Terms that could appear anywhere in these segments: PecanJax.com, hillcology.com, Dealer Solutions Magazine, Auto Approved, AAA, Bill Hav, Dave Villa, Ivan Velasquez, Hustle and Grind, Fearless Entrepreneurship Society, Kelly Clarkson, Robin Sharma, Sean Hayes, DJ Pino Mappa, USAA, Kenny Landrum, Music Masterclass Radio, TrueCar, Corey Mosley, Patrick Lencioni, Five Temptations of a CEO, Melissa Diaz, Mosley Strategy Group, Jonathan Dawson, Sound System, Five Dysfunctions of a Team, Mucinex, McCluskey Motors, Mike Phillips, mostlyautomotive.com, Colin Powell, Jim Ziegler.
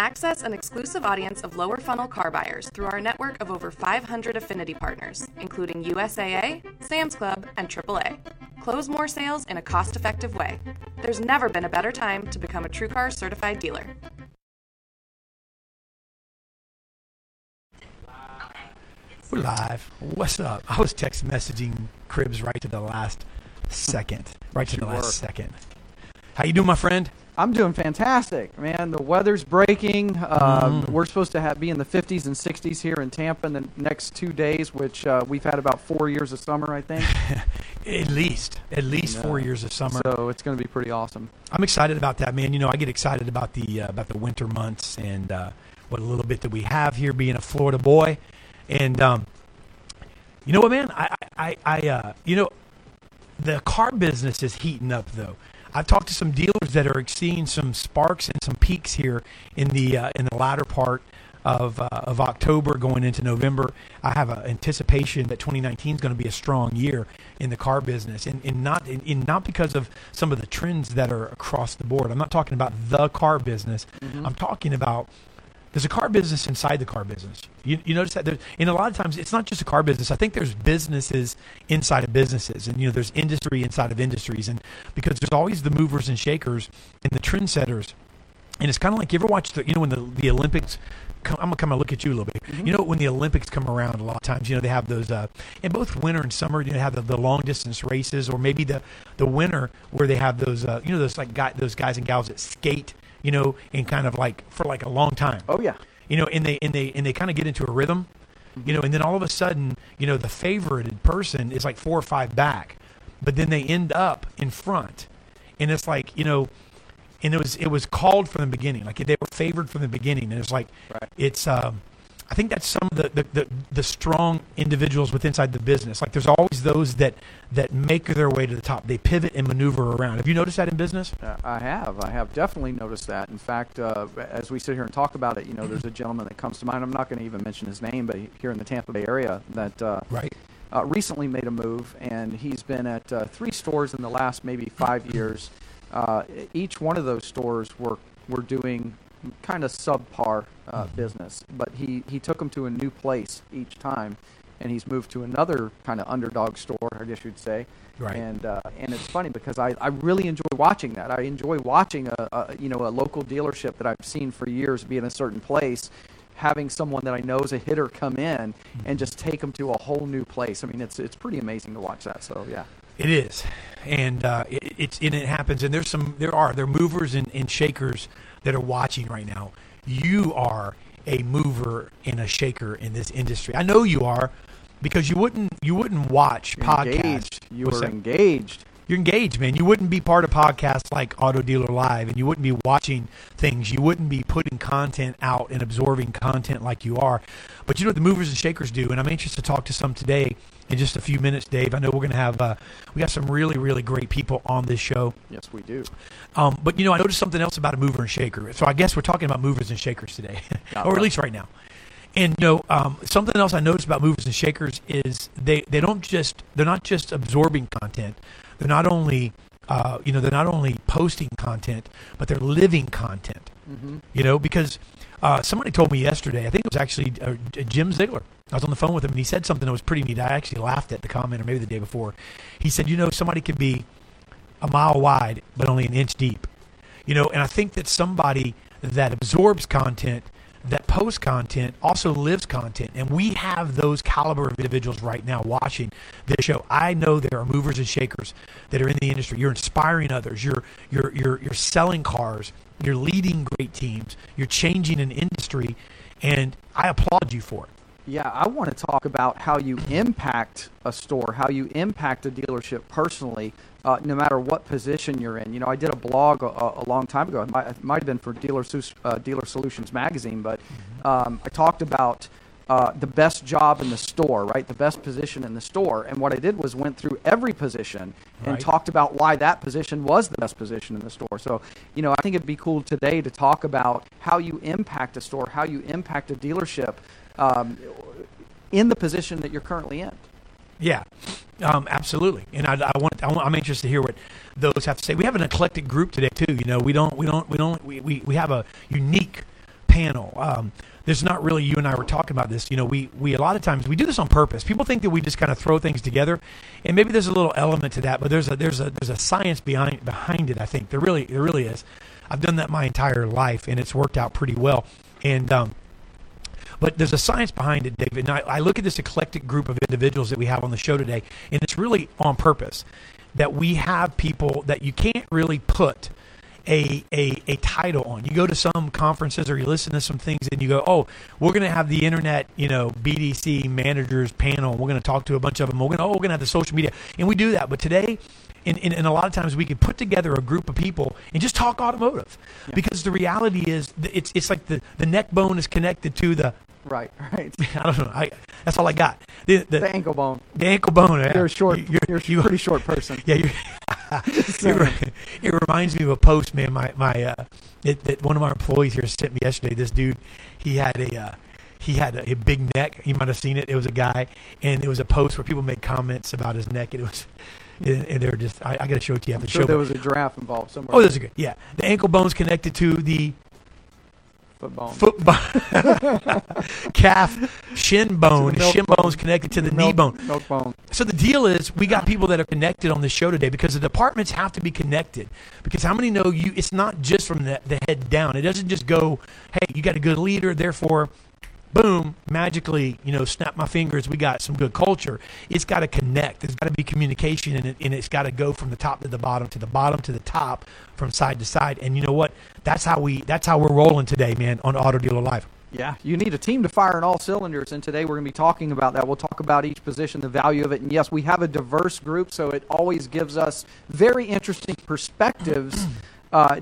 Access an exclusive audience of lower funnel car buyers through our network of over 500 affinity partners, including USAA, Sam's Club, and AAA. Close more sales in a cost-effective way. There's never been a better time to become a TrueCar certified dealer. We're live. What's up? I was text messaging Cribs right to the last second. How you doing, my friend? I'm doing fantastic, man. The weather's breaking. We're supposed to be in the 50s and 60s here in Tampa in the next 2 days, which we've had about 4 years of summer, I think. At least 4 years of summer. So it's going to be pretty awesome. I'm excited about that, man. You know, I get excited about the winter months and what a little bit that we have here, being a Florida boy. And you know what, man? The car business is heating up, though. I've talked to some dealers that are seeing some sparks and some peaks here in the latter part of October going into November. I have an anticipation that 2019 is going to be a strong year in the car business, and not because of some of the trends that are across the board. I'm not talking about the car business. Mm-hmm. I'm talking about there's a car business inside the car business. You notice that there's, and a lot of times it's not just a car business. I think there's businesses inside of businesses, and there's industry inside of industries, and because there's always the movers and shakers and the trendsetters. And it's kind of like, you ever watch when the Olympics come, I'm going to come and look at you a little bit. Mm-hmm. When the Olympics come around, a lot of times, they have those, in both winter and summer, they have the long distance races, or maybe the winter where they have those, those guys and gals that skate, and kind of like for like a long time. Oh yeah. And they kind of get into a rhythm, and then all of a sudden, the favorited person is like 4 or 5 back, but then they end up in front, and it's like, and it was called from the beginning, like they were favored from the beginning, and it's like, right. I think that's some of the strong individuals with inside the business. Like there's always those that make their way to the top. They pivot and maneuver around. Have you noticed that in business? I have definitely noticed that. In fact, as we sit here and talk about it, there's a gentleman that comes to mind. I'm not going to even mention his name, but here in the Tampa Bay area that recently made a move, and he's been at 3 stores in the last maybe 5 years. Each one of those stores were doing kind of subpar business, but he took them to a new place each time, and he's moved to another kind of underdog store, I guess you'd say. Right. And it's funny because I really enjoy watching that. I enjoy watching a local dealership that I've seen for years be in a certain place, having someone that I know is a hitter come in and just take them to a whole new place. I mean, it's pretty amazing to watch that. So yeah. It is, and it happens. And there are movers and shakers that are watching right now. You are a mover and a shaker in this industry. I know you are, because you wouldn't watch podcasts. You are engaged. You're engaged, man. You wouldn't be part of podcasts like Auto Dealer Live, and you wouldn't be watching things. You wouldn't be putting content out and absorbing content like you are. But you know what the movers and shakers do, and I'm anxious to talk to some today in just a few minutes, Dave. I know we're going to have we got some really, really great people on this show. Yes, we do. But I noticed something else about a mover and shaker. So I guess we're talking about movers and shakers today, or at least right now. And something else I noticed about movers and shakers is they're not just absorbing content. They're not only, posting content, but they're living content. Mm-hmm. Because somebody told me yesterday, I think it was actually Jim Ziegler. I was on the phone with him, and he said something that was pretty neat. I actually laughed at the comment, or maybe the day before. He said, somebody could be a mile wide, but only an inch deep. And I think that somebody that absorbs content, that posts content, also lives content. And we have those caliber of individuals right now watching this show. I know there are movers and shakers that are in the industry. You're inspiring others. You're selling cars. You're leading great teams. You're changing an industry. And I applaud you for it. Yeah, I want to talk about how you impact a store, how you impact a dealership personally, no matter what position you're in. I did a blog a long time ago. It might have been for Dealer Solutions Magazine, but I talked about the best job in the store, right? The best position in the store. And what I did was went through every position and talked about why that position was the best position in the store. So, I think it'd be cool today to talk about how you impact a store, how you impact a dealership, in the position that you're currently in. Yeah, absolutely. And I'm interested to hear what those have to say. We have an eclectic group today too. We have a unique panel. There's not really, you and I were talking about this. You know, we a lot of times we do this on purpose. People think that we just kind of throw things together, and maybe there's a little element to that, but there's a science behind it. I think there really is. I've done that my entire life, and it's worked out pretty well. And but there's a science behind it, David. And I look at this eclectic group of individuals that we have on the show today, and it's really on purpose that we have people that you can't really put a title on. You go to some conferences or you listen to some things and you go, oh, we're going to have the internet, you know, BDC managers panel. We're going to talk to a bunch of them. We're going to have the social media. And we do that. But today, and a lot of times we could put together a group of people and just talk automotive. Yeah. Because the reality is it's like the neck bone is connected to the... Right. I don't know. That's all I got. The ankle bone. The ankle bone. Yeah. You're a pretty short person. Yeah. It reminds me of a post, man. That one of my employees here sent me yesterday. This dude, he had a big neck. You might have seen it. It was a guy, and it was a post where people made comments about his neck, and it was. And they're just. I got to show it to you after the show. There was a giraffe involved somewhere. Oh, those are good. Yeah, the ankle bone's connected to the. Foot bone. Calf, shin bone. Shin bone's connected to the knee bone. Milk bone. So the deal is we got people that are connected on the show today because the departments have to be connected. Because how many know you? It's not just from the head down. It doesn't just go, hey, you got a good leader, therefore, boom, magically, you know, snap my fingers, we got some good culture. It's got to connect. There's got to be communication in it, and it's got to go from the top to the bottom, to the bottom to the top, from side to side. And you know what? That's how we're rolling today, man, on Auto Dealer Live. Yeah, you need a team to fire on all cylinders, and today we're going to be talking about that. We'll talk about each position, the value of it, and yes, we have a diverse group, so it always gives us very interesting perspectives.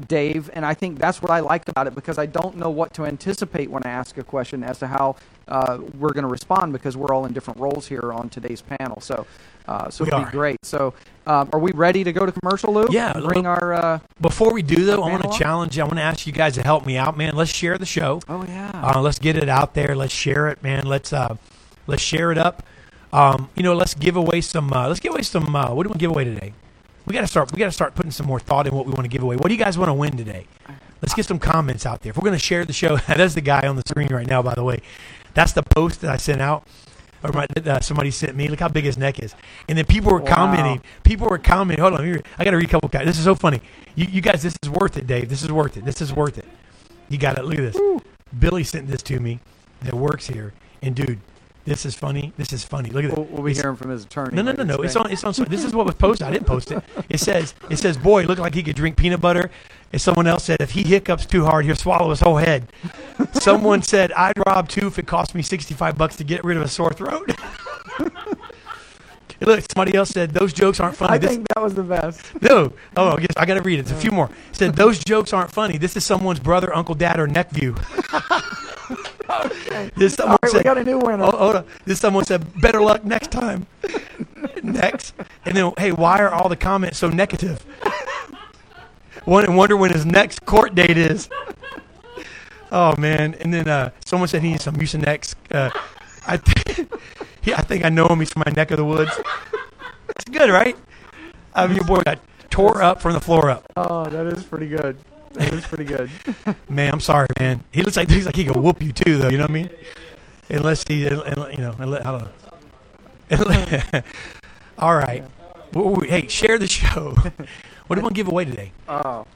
Dave, and I think that's what I like about it, because I don't know what to anticipate when I ask a question as to how we're going to respond, because we're all in different roles here on today's panel. So it'll be great. So are we ready to go to commercial, Luke? Yeah. Before we do, though, I want to ask you guys to help me out, man. Let's share the show. Oh, yeah. Let's get it out there. Let's share it, man. Let's share it up. Let's give away some, what do we give away today? We got to start putting some more thought in what we want to give away. What do you guys want to win today? Let's get some comments out there. If we're going to share the show, that's the guy on the screen right now, by the way. That's the post that I sent out. Or somebody sent me. Look how big his neck is. And then people were commenting. People were commenting. Hold on. Here, I got to read a couple guys. This is so funny. You guys, this is worth it, Dave. This is worth it. You got it. Look at this. Woo. Billy sent this to me that works here. And, dude. This is funny. Look at that. We'll be hearing from his attorney. No. It's on. This is what was posted. I didn't post it. It says, boy, looked like he could drink peanut butter. And someone else said, if he hiccups too hard, he'll swallow his whole head. Someone said, I'd rob too if it cost me $65 to get rid of a sore throat. Look, somebody else said, those jokes aren't funny. I think that was the best. No. Oh, I guess I got to read it. It's a few more. It said, those jokes aren't funny. This is someone's brother, uncle, dad, or nephew. Okay. We got a new winner. Hold on. Someone said, better luck next time. Next. And then, hey, why are all the comments so negative? One wonder when his next court date is. Oh, man. And then someone said he needs some Mucinex. I think I know him. He's from my neck of the woods. That's good, right? Your boy got tore up from the floor up. Oh, that is pretty good. It was pretty good. Man, I'm sorry, man. He looks like he could whoop you too, though. You know what I mean? I don't know. All right. Hey, share the show. What do you want to give away today? Oh,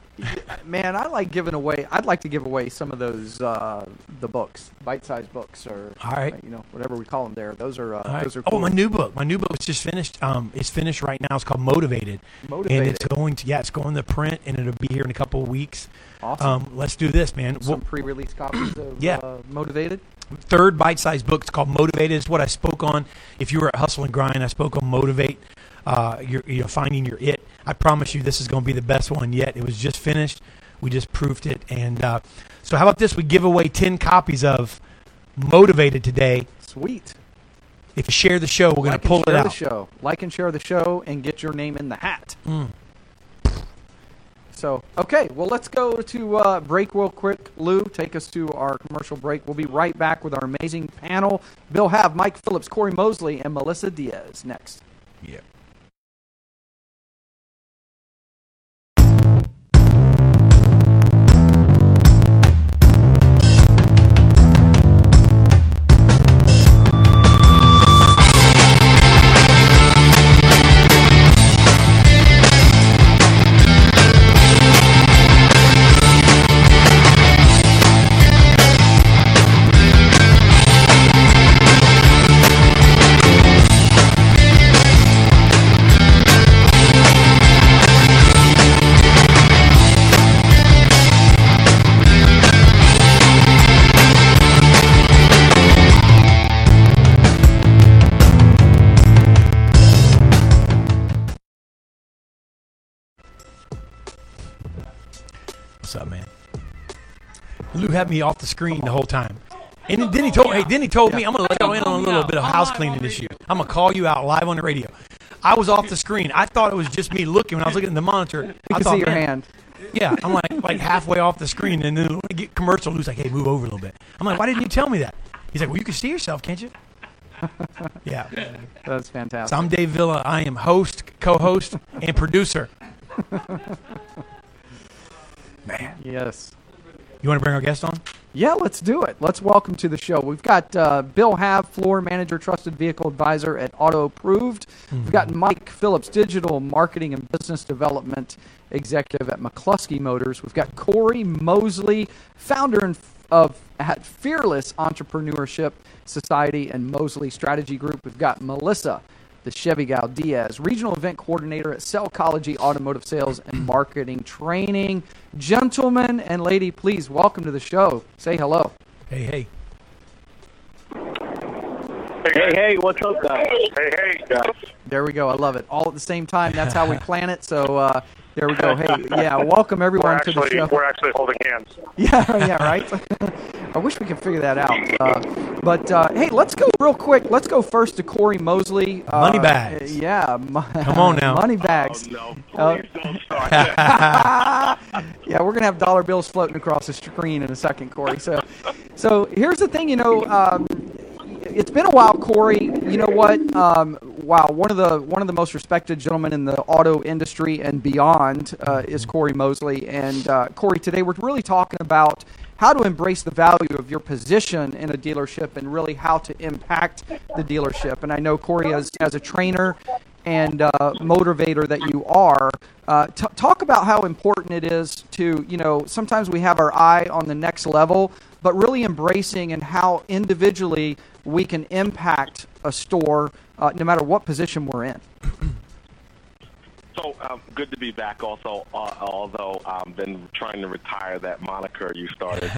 man, I'd like to give away some of those the books, bite-sized books, or all right, whatever we call them. There, those are right. Those are. Cool. Oh, my new book is just finished. It's finished right now. It's called Motivated, and it's going to print, and it'll be here in a couple of weeks. Awesome. Let's do this, man. Some pre-release copies of Motivated. Third bite-sized book. It's called Motivated. It's what I spoke on. If you were at Hustle and Grind, I spoke on Motivate. Finding your it. I promise you this is going to be the best one yet. It was just finished. We just proofed it. And so how about this? We give away 10 copies of Motivated today. Sweet. If you share the show, we're going to pull it out. Like and share the show and get your name in the hat. So, okay, well, let's go to break real quick. Lou, take us to our commercial break. We'll be right back with our amazing panel. Bill Hav, Mike Phillips, Corey Mosley, and Melissa Diaz next. Yeah. Lou had me off the screen the whole time. And then he told, me, I'm going to let y'all in on a little bit of house cleaning this year. I'm going to call you out live on the radio. I was off the screen. I thought it was just me looking. When I was looking at the monitor, I thought, see your hand. Yeah, I'm like halfway off the screen. And then when I get commercial, Lou's like, hey, move over a little bit. I'm like, why didn't you tell me that? He's like, well, you can see yourself, can't you? Yeah. That's fantastic. So I'm Dave Villa. I am host, co-host, and producer. Man. Yes. You want to bring our guest on? Yeah, let's do it. Let's welcome to the show. We've got Bill Hav, floor manager, trusted vehicle advisor at Auto Approved. Mm-hmm. We've got Mike Phillips, digital marketing and business development executive at McCluskey Motors. We've got Corey Mosley, founder of Fearless Entrepreneurship Society and Mosley Strategy Group. We've got Melissa, the Chevy Gal Diaz, regional event coordinator at Hillcology Automotive Sales and Marketing Training. Gentlemen and lady, please welcome to the show. Say hello. Hey, hey. Hey, hey, what's up, guys? Hey, hey, guys. There we go. I love it. All at the same time. That's how we plan it. So there we go. Hey, yeah, welcome everyone to the show. We're actually holding hands. Yeah, right? I wish we could figure that out. Hey, let's go real quick. Let's go first to Corey Mosley. Moneybags. Yeah. Come on now. Moneybags. Oh, no. Please don't start that. Yeah, we're going to have dollar bills floating across the screen in a second, Corey. So here's the thing, it's been a while, Corey. You know what? Wow, one of the most respected gentlemen in the auto industry and beyond is Corey Mosley. And Corey, today we're really talking about how to embrace the value of your position in a dealership and really how to impact the dealership. And I know, Corey, as a trainer and motivator that you are, talk about how important it is to, sometimes we have our eye on the next level, but really embracing and how individually we can impact a store no matter what position we're in. So good to be back also, although I've been trying to retire that moniker you started.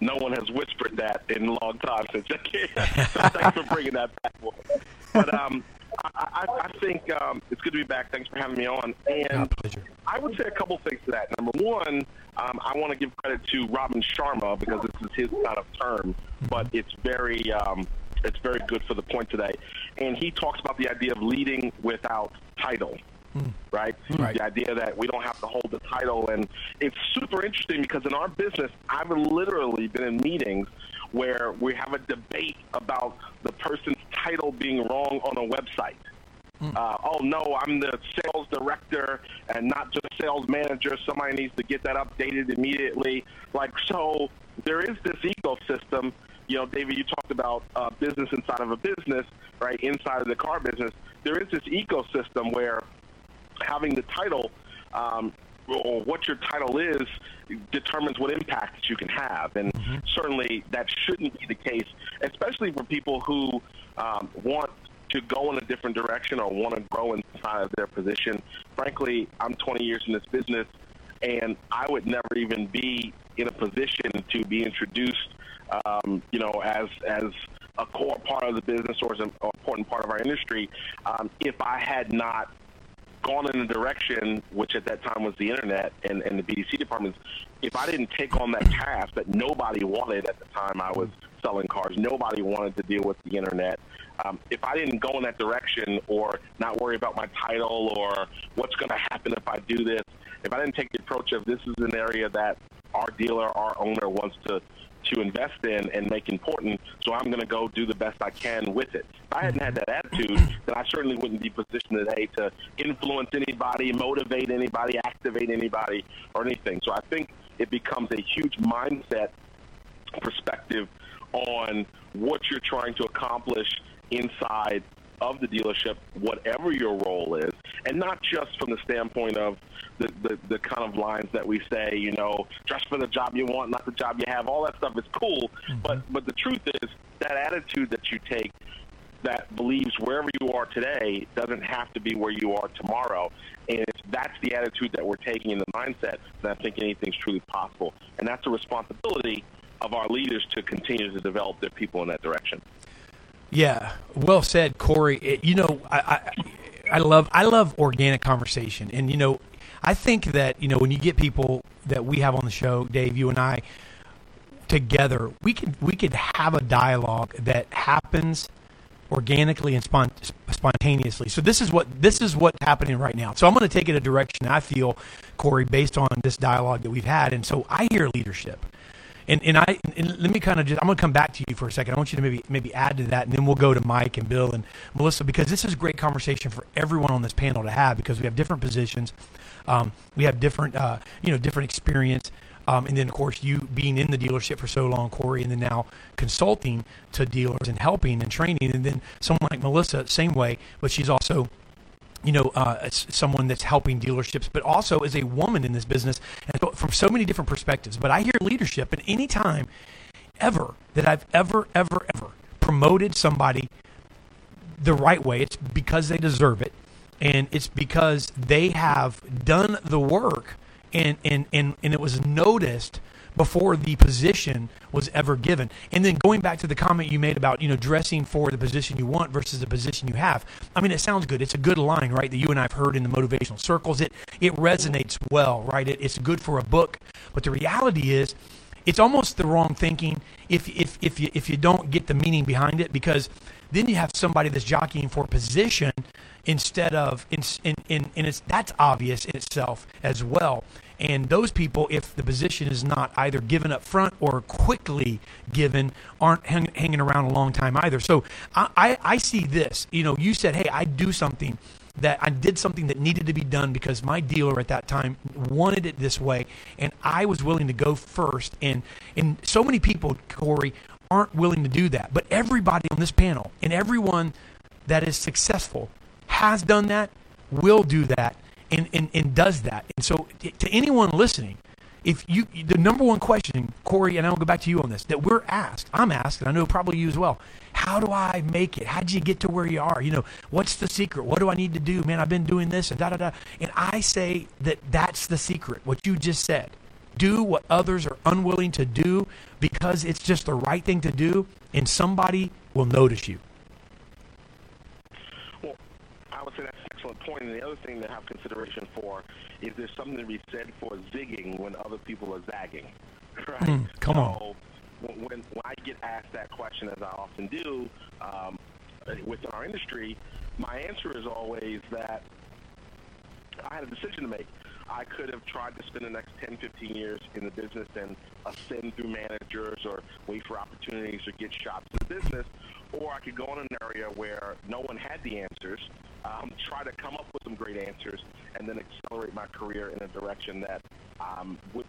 No one has whispered that in a long time since I came. So thanks for bringing that back. But I think it's good to be back. Thanks for having me on. And I would say a couple things to that. Number one, I want to give credit to Robin Sharma because this is his kind of term, but it's very good for the point today. And he talks about the idea of leading without title. Right? The idea that we don't have to hold the title. And it's super interesting because in our business, I've literally been in meetings where we have a debate about the person's title being wrong on a website. I'm the sales director and not just sales manager. Somebody needs to get that updated immediately. So there is this ecosystem. David, you talked about business inside of a business, right? Inside of the car business, there is this ecosystem where having the title or what your title is determines what impact that you can have. And certainly that shouldn't be the case, especially for people who want to go in a different direction or want to grow inside of their position. Frankly, I'm 20 years in this business, and I would never even be in a position to be introduced, as a core part of the business or as an important part of our industry if I had not gone in a direction, which at that time was the internet and the BDC departments. If I didn't take on that task that nobody wanted at the time I was selling cars, nobody wanted to deal with the internet. If I didn't go in that direction or not worry about my title or what's going to happen if I do this, if I didn't take the approach of this is an area that our dealer, our owner wants to invest in and make important, so I'm going to go do the best I can with it. If I hadn't had that attitude, then I certainly wouldn't be positioned today to influence anybody, motivate anybody, activate anybody, or anything. So I think it becomes a huge mindset perspective on what you're trying to accomplish inside of the dealership, whatever your role is, and not just from the standpoint of the kind of lines that we say, dress for the job you want, not the job you have. All that stuff is cool, but the truth is that attitude that you take that believes wherever you are today doesn't have to be where you are tomorrow. And if that's the attitude that we're taking in the mindset, then I think anything's truly possible. And that's a responsibility of our leaders to continue to develop their people in that direction. Yeah, well said, Corey. I love organic conversation, and I think that when you get people that we have on the show, Dave, you and I, together, we could have a dialogue that happens organically and spontaneously. So this is what's happening right now. So I'm going to take it a direction, I feel, Corey, based on this dialogue that we've had. And so I hear leadership. And let me kind of just, I'm going to come back to you for a second. I want you to maybe add to that, and then we'll go to Mike and Bill and Melissa, because this is a great conversation for everyone on this panel to have, because we have different positions. We have different experience. And then, of course, you being in the dealership for so long, Corey, and then now consulting to dealers and helping and training. And then someone like Melissa, same way, but she's also, someone that's helping dealerships, but also as a woman in this business, and so, from so many different perspectives. But I hear leadership, and any time ever that I've ever promoted somebody the right way, it's because they deserve it, and it's because they have done the work, and it was noticed before the position was ever given. And then going back to the comment you made about, dressing for the position you want versus the position you have. I mean, it sounds good. It's a good line, right, that you and I have heard in the motivational circles. It resonates well, right? It's good for a book. But the reality is, it's almost the wrong thinking if you don't get the meaning behind it, because then you have somebody that's jockeying for a position instead of, and it's, that's obvious in itself as well. And those people, if the position is not either given up front or quickly given, aren't hanging around a long time either. So I see this. You said, hey, I did something that needed to be done because my dealer at that time wanted it this way, and I was willing to go first. And so many people, Corey, aren't willing to do that. But everybody on this panel and everyone that is successful has done that, will do that, and does that. And so to anyone listening, the number one question, Corey, and I'll go back to you on this, that we're asked, I'm asked, and I know probably you as well, how do I make it? How did you get to where you are? What's the secret? What do I need to do? Man, I've been doing this and da-da-da. And I say that that's the secret, what you just said. Do what others are unwilling to do because it's just the right thing to do, and somebody will notice you. Well, I would say that's an excellent point. And the other thing to have consideration for is there's something to be said for zigging when other people are zagging. Right? Come on. When I get asked that question, as I often do, within our industry, my answer is always that I had a decision to make. I could have tried to spend the next 10, 15 years in the business and ascend through managers or wait for opportunities or get shots in the business, or I could go in an area where no one had the answers, try to come up with some great answers, and then accelerate my career in a direction that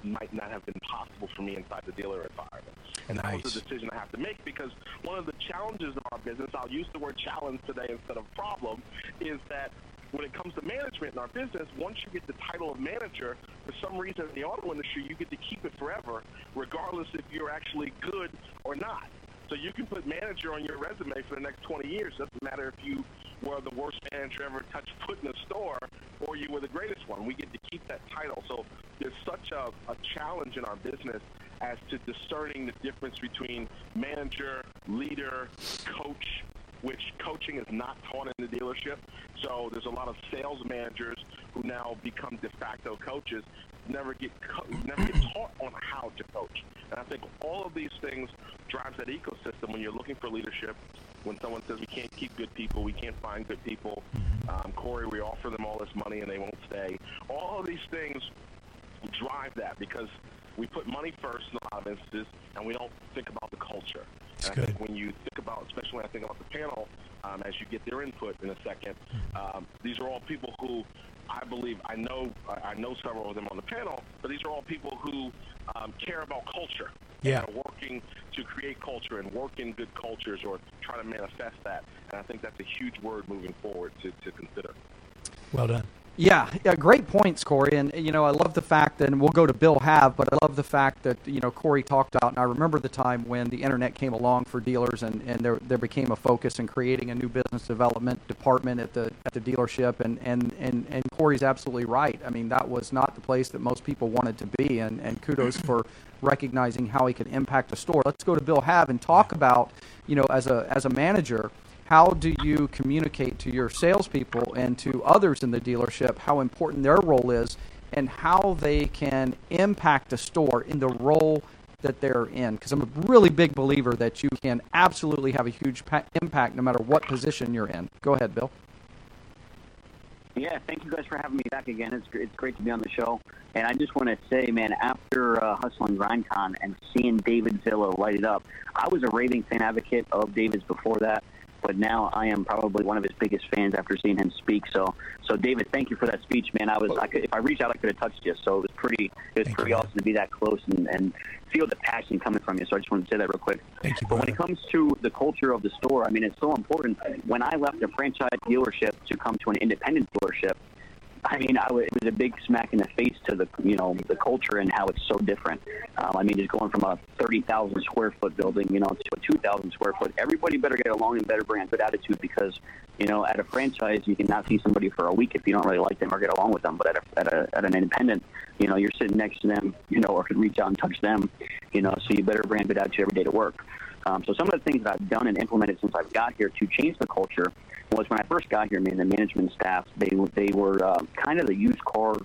might not have been possible for me inside the dealer environment. And that was a decision I have to make, because one of the challenges of our business, I'll use the word challenge today instead of problem, is that when it comes to management in our business, once you get the title of manager, for some reason in the auto industry, you get to keep it forever, regardless if you're actually good or not. So you can put manager on your resume for the next 20 years. It doesn't matter if you were the worst manager ever touched foot in a store or you were the greatest one. We get to keep that title. So there's such a challenge in our business as to discerning the difference between manager, leader, coach, which coaching is not taught in the dealership. So there's a lot of sales managers who now become de facto coaches, never get taught on how to coach. And I think all of these things drives that ecosystem when you're looking for leadership. When someone says we can't keep good people, we can't find good people, Corey, we offer them all this money and they won't stay. All of these things drive that because we put money first in a lot of instances and we don't think about the culture. And I think when you think about, especially when I think about the panel, as you get their input in a second, these are all people who I believe, I know several of them on the panel, but these are all people who care about culture. Yeah. And are working to create culture and work in good cultures or try to manifest that. And I think that's a huge word moving forward to consider. Well done. Yeah, great points, Corey. And, I love the fact that, and we'll go to Bill Hav, but I love the fact that, Corey talked about, and I remember the time when the internet came along for dealers and there became a focus in creating a new business development department at the dealership. And Corey's absolutely right. I mean, that was not the place that most people wanted to be. And kudos for recognizing how he could impact a store. Let's go to Bill Hav and talk about, as a manager, how do you communicate to your salespeople and to others in the dealership how important their role is and how they can impact a store in the role that they're in, because I'm a really big believer that you can absolutely have a huge impact no matter what position you're in. Go ahead, Bill. Yeah, thank you guys for having me back again. It's great to be on the show. And I just want to say, man, after Hustle and Grind Con and seeing David Zillow light it up, I was a raving fan advocate of David's before that, but now I am probably one of his biggest fans after seeing him speak. So David, thank you for that speech, man. If I reached out, I could have touched you. So it was pretty awesome to be that close and feel the passion coming from you. So I just wanted to say that real quick. Thank you, brother. But when it comes to the culture of the store, I mean, it's so important. When I left a franchise dealership to come to an independent dealership, I mean, it was a big smack in the face to the culture and how it's so different. I mean, just going from a 30,000 square foot building, to a 2,000 square foot. Everybody better get along and better bring a good attitude because, at a franchise you cannot see somebody for a week if you don't really like them or get along with them. But at an independent, you're sitting next to them, or could reach out and touch them, so you better bring a good attitude every day to work. So some of the things that I've done and implemented since I've got here to change the culture was when I first got here, man, the management staff, they were kind of the used car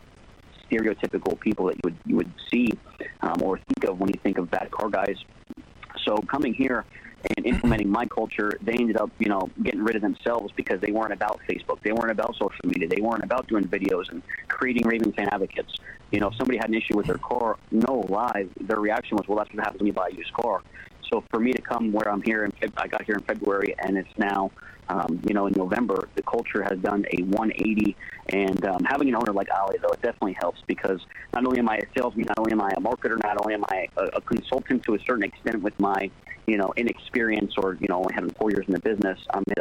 stereotypical people that you would see or think of when you think of bad car guys. So coming here and implementing my culture, they ended up, getting rid of themselves because they weren't about Facebook. They weren't about social media. They weren't about doing videos and creating raving fan advocates. If somebody had an issue with their car, no lie, their reaction was, well, that's what happens when you buy a used car. So for me to come where I'm here, I got here in February, and it's now, in November, the culture has done a 180. And having an owner like Ali, though, it definitely helps because not only am I a salesman, not only am I a marketer, not only am I a consultant to a certain extent with my, inexperience or, only having 4 years in the business,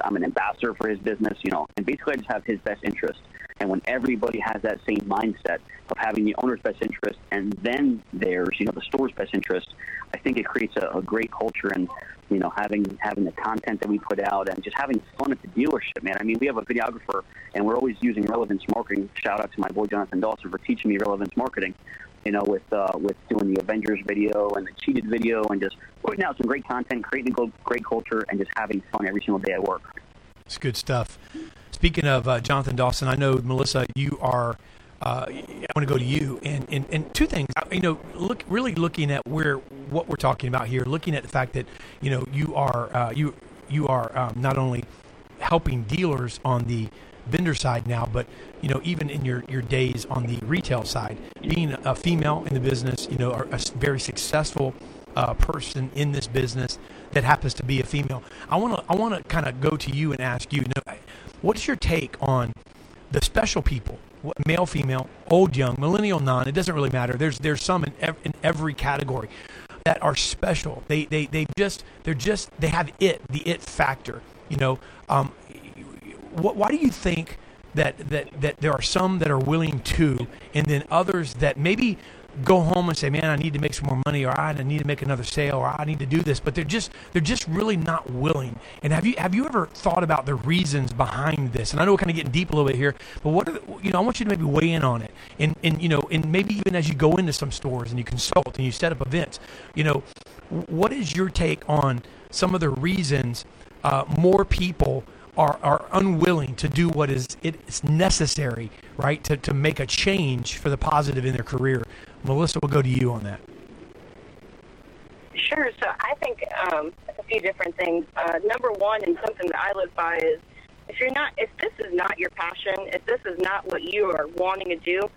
I'm an ambassador for his business, and basically I just have his best interest. And when everybody has that same mindset of having the owner's best interest and then theirs, the store's best interest, I think it creates a great culture. And, having the content that we put out and just having fun at the dealership, man. I mean, we have a videographer, and we're always using relevance marketing. Shout out to my boy Jonathan Dawson for teaching me relevance marketing, with doing the Avengers video and the Cheated video and just putting out some great content, creating a great culture, and just having fun every single day at work. It's good stuff. Speaking of Jonathan Dawson, I know, Melissa, you are, I want to go to you. And two things, looking at what we're talking about here, looking at the fact that, you are not only helping dealers on the vendor side now, but, even in your days on the retail side, being a female in the business, a very successful person in this business that happens to be a female. I want to kind of go to you and ask you, what's your take on the special people, male, female, old, young, millennial, non? It doesn't really matter. There's some in every category that are special. They have the it factor. Why do you think that there are some that are willing to, and then others that maybe go home and say, man, I need to make some more money, or I need to make another sale, or I need to do this, but they're just really not willing? And have you ever thought about the reasons behind this? And I know we're kind of getting deep a little bit here, but what are I want you to maybe weigh in on it, and maybe even as you go into some stores and you consult and you set up events, what is your take on some of the reasons more people are unwilling to do what is necessary, right, to make a change for the positive in their career? Melissa, we'll go to you on that. Sure. So I think a few different things. Number one, and something that I live by, is if this is not your passion, if this is not what you are wanting to do,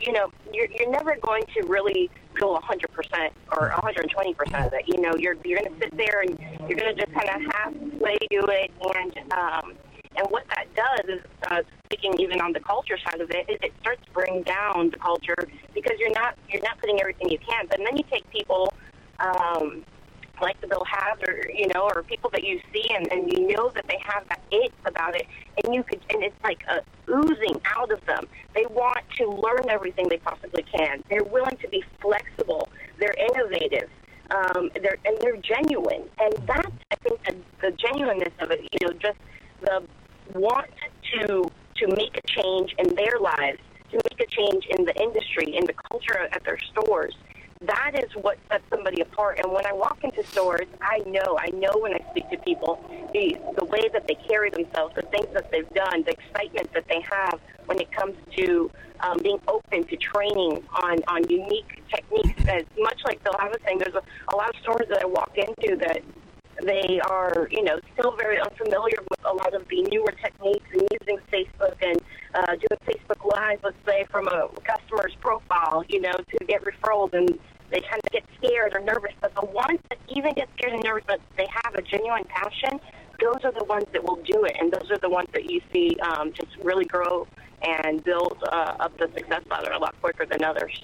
you're never going to really go 100% or 120% of it. You're going to sit there and you're going to just kind of half play to it. And what that does is, speaking even on the culture side of it, is it starts to bring down the culture because you're not putting everything you can. But then you take people like the Bill Hazard, or people that you see and that they have that it about it, and it's like oozing out of them. They want to learn everything they possibly can. They're willing to be flexible. They're innovative. They're genuine. And that's, I think, the genuineness of it, just the want to make a change in their lives, to make a change in the industry, in the culture at their stores. that is what sets somebody apart. And when I walk into stores, I know when I speak to people, the way that they carry themselves, the things that they've done, the excitement that they have when it comes to being open to training on unique techniques. As much like Bill, I was saying, there's a lot of stores that I walk into that they are, still very unfamiliar with a lot of the newer techniques and using Facebook and doing Facebook Live, let's say, from a customer's profile, to get referrals, and they kind of get scared or nervous. But the ones that even get scared and nervous, but they have a genuine passion, those are the ones that will do it, and those are the ones that you see just really grow and build up the success ladder a lot quicker than others.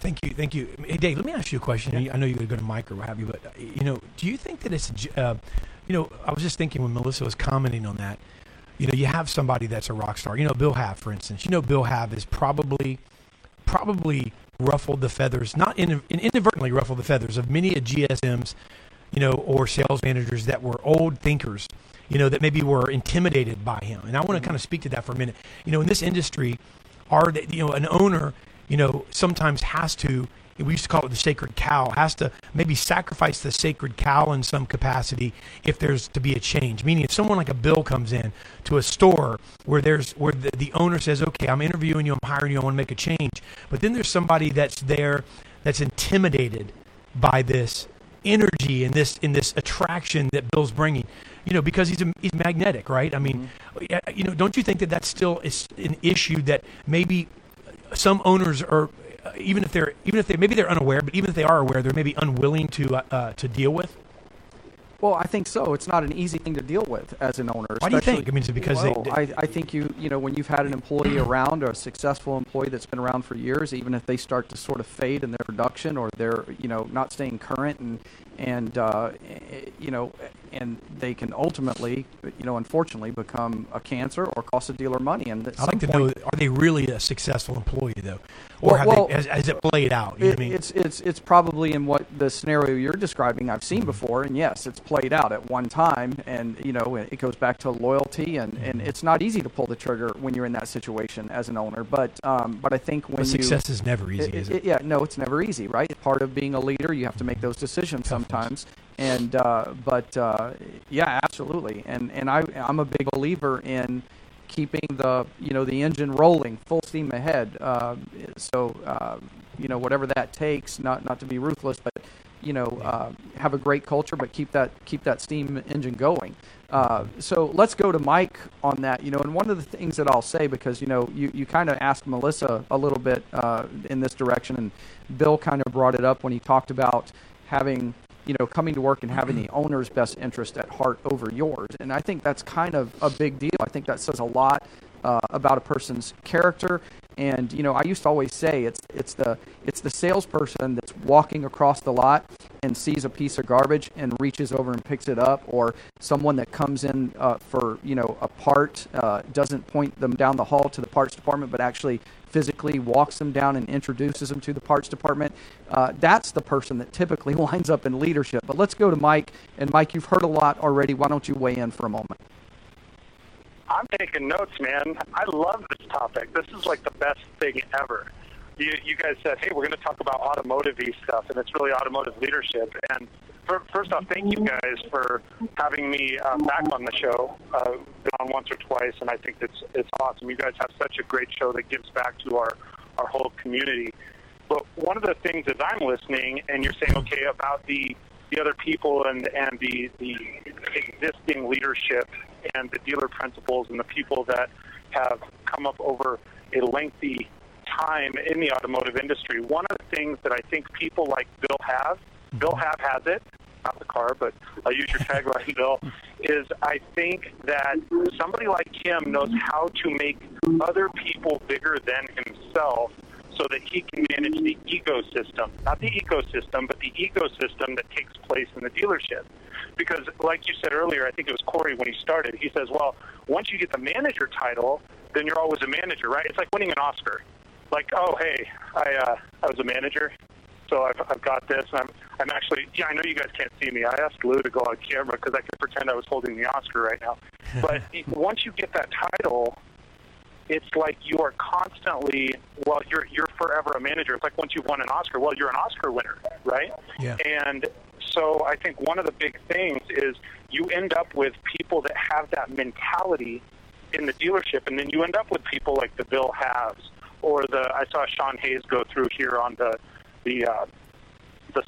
Thank you. Hey, Dave, let me ask you a question. Yeah. I know you're going to go to Mike or what have you, but, do you think that it's, I was just thinking when Melissa was commenting on that, you have somebody that's a rock star, Bill Half, for instance. Bill Half is probably ruffled the feathers, not inadvertently ruffled the feathers of many of GSMs, or sales managers that were old thinkers, that maybe were intimidated by him. And I want to kind of speak to that for a minute. In this industry, an owner, sometimes has to, we used to call it the sacred cow, has to maybe sacrifice the sacred cow in some capacity if there's to be a change. Meaning if someone like a Bill comes in to a store where the owner says, okay, I'm interviewing you, I'm hiring you, I want to make a change. But then there's somebody that's there that's intimidated by this energy and this attraction that Bill's bringing, because he's magnetic, right? I mean, don't you think that that's still is an issue that maybe some owners are, even if they're unaware, but even if they are aware, they're maybe unwilling to deal with? Well, I think so. It's not an easy thing to deal with as an owner. Why do you think? I mean, is it because I think when you've had an employee around, or a successful employee that's been around for years, even if they start to sort of fade in their production, or they're, not staying current and they can ultimately, unfortunately, become a cancer or cost a dealer money. And I'd like to know, are they really a successful employee though, or has it played out? It's probably in what the scenario you're describing. I've seen before, and yes, it's played out at one time, and it goes back to loyalty, and it's not easy to pull the trigger when you're in that situation as an owner. But I think when success is never easy, is it? Yeah, no, it's never easy, right? Part of being a leader, you have to make those decisions sometimes. And yeah, absolutely. And I'm a big believer in keeping the the engine rolling, full steam ahead. So whatever that takes, not to be ruthless, but have a great culture, but keep that steam engine going. So let's go to Mike on that. And one of the things that I'll say, because you kind of asked Melissa a little bit in this direction, and Bill kind of brought it up when he talked about having, coming to work and having the owner's best interest at heart over yours. And I think that's kind of a big deal. I think that says a lot about a person's character. And, I used to always say it's the salesperson that's walking across the lot and sees a piece of garbage and reaches over and picks it up, or someone that comes in for, a part, doesn't point them down the hall to the parts department, but actually physically walks them down and introduces them to the parts department. That's the person that typically winds up in leadership. But let's go to Mike. And Mike, you've heard a lot already. Why don't you weigh in for a moment? I'm taking notes, man. I love this topic. This is like the best thing ever. You guys said, hey, we're going to talk about automotive-y stuff, and it's really automotive leadership. And first off, thank you guys for having me back on the show. Been on once or twice, and I think it's awesome. You guys have such a great show that gives back to our whole community. But one of the things is I'm listening, and you're saying, okay, about the other people and the existing leadership and the dealer principals and the people that have come up over a lengthy time in the automotive industry. One of the things that I think people like Bill Half has it, not the car, but I'll use your tagline, Bill, is I think that somebody like him knows how to make other people bigger than himself so that he can manage the ecosystem, not the ecosystem, but the ecosystem that takes place in the dealership. Because like you said earlier, I think it was Corey when he started, he says, well, once you get the manager title, then you're always a manager, right? It's like winning an Oscar. Like, oh, hey, I was a manager, so I've got this. And I'm actually, I know you guys can't see me. I asked Lou to go on camera because I could pretend I was holding the Oscar right now. But once you get that title, it's like you are constantly, well, you're forever a manager. It's like once you've won an Oscar, well, you're an Oscar winner, right? Yeah. And so I think one of the big things is you end up with people that have that mentality in the dealership, and then you end up with people like the Bill Halves, or the, I saw Sean Hayes go through here on the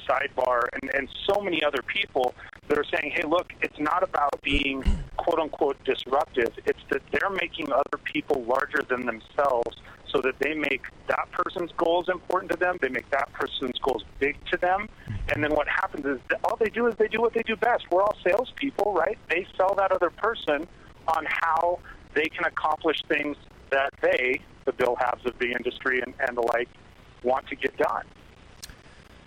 sidebar, and so many other people that are saying, hey, look, it's not about being quote-unquote disruptive. It's that they're making other people larger than themselves so that they make that person's goals important to them, they make that person's goals big to them, and then what happens is all they do is they do what they do best. We're all salespeople, right? They sell that other person on how they can accomplish things that they, the Bill Halves of the industry and the like, want to get done.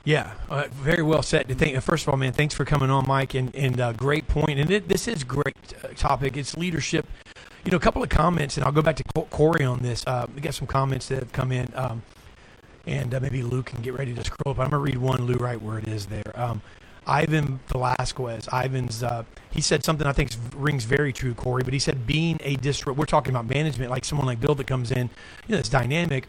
Yeah, very well said. First of all, man, thanks for coming on, Mike, and great point. And this is a great topic. It's leadership. You know, a couple of comments, and I'll go back to Corey on this. We got some comments that have come in, and maybe Lou can get ready to scroll up. I'm going to read one, Lou, right where it is there. Ivan Velasquez. Ivan's he said something I think rings very true, Corey, but he said being a disrupt. We're talking about management, like someone like Bill that comes in, you know, it's dynamic,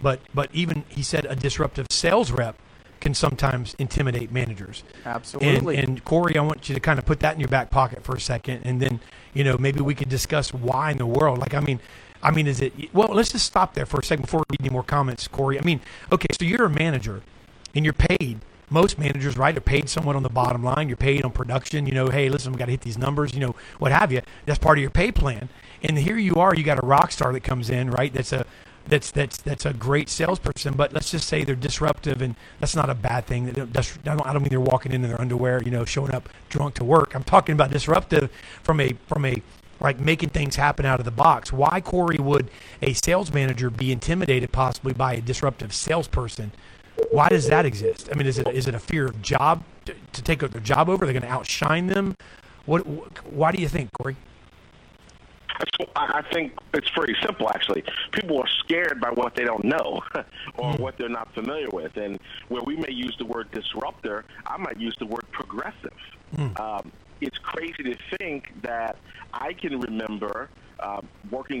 but even he said a disruptive sales rep can sometimes intimidate managers. Absolutely. And Corey, I want you to kind of put that in your back pocket for a second, and then, you know, maybe we could discuss why in the world. Like, I mean, is it? Well, let's just stop there for a second before we read any more comments, Corey. I mean, okay, so you're a manager, and you're paid. Most managers, right, are paid somewhat on the bottom line. You're paid on production. You know, hey, listen, we got to hit these numbers. You know, what have you? That's part of your pay plan. And here you are. You got a rock star that comes in, right? That's a great salesperson, but let's just say they're disruptive, and that's not a bad thing. I don't mean they're walking into their underwear, you know, showing up drunk to work. I'm talking about disruptive from a like making things happen out of the box. Why, Corey, would a sales manager be intimidated possibly by a disruptive salesperson? Why does that exist? I mean, is it a fear of job to take their job over? They're going to outshine them. Why do you think, Corey? I think it's pretty simple, actually. People are scared by what they don't know or what they're not familiar with. And where we may use the word disruptor, I might use the word progressive. It's crazy to think that I can remember I've been working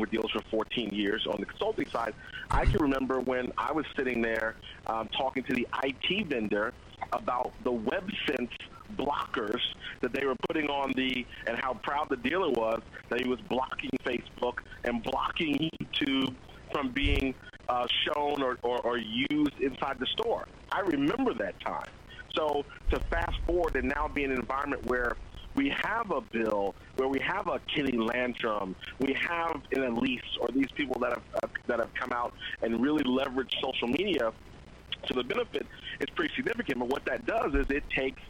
with dealers for 14 years on the consulting side. I can remember when I was sitting there talking to the IT vendor about the WebSense blockers that they were putting on and how proud the dealer was that he was blocking Facebook and blocking YouTube from being shown or used inside the store. I remember that time. So to fast forward and now be in an environment where we have a Bill, where we have a Kenny Landrum, we have an Elise, or these people that have come out and really leveraged social media to the benefit, it's pretty significant. But what that does is it takes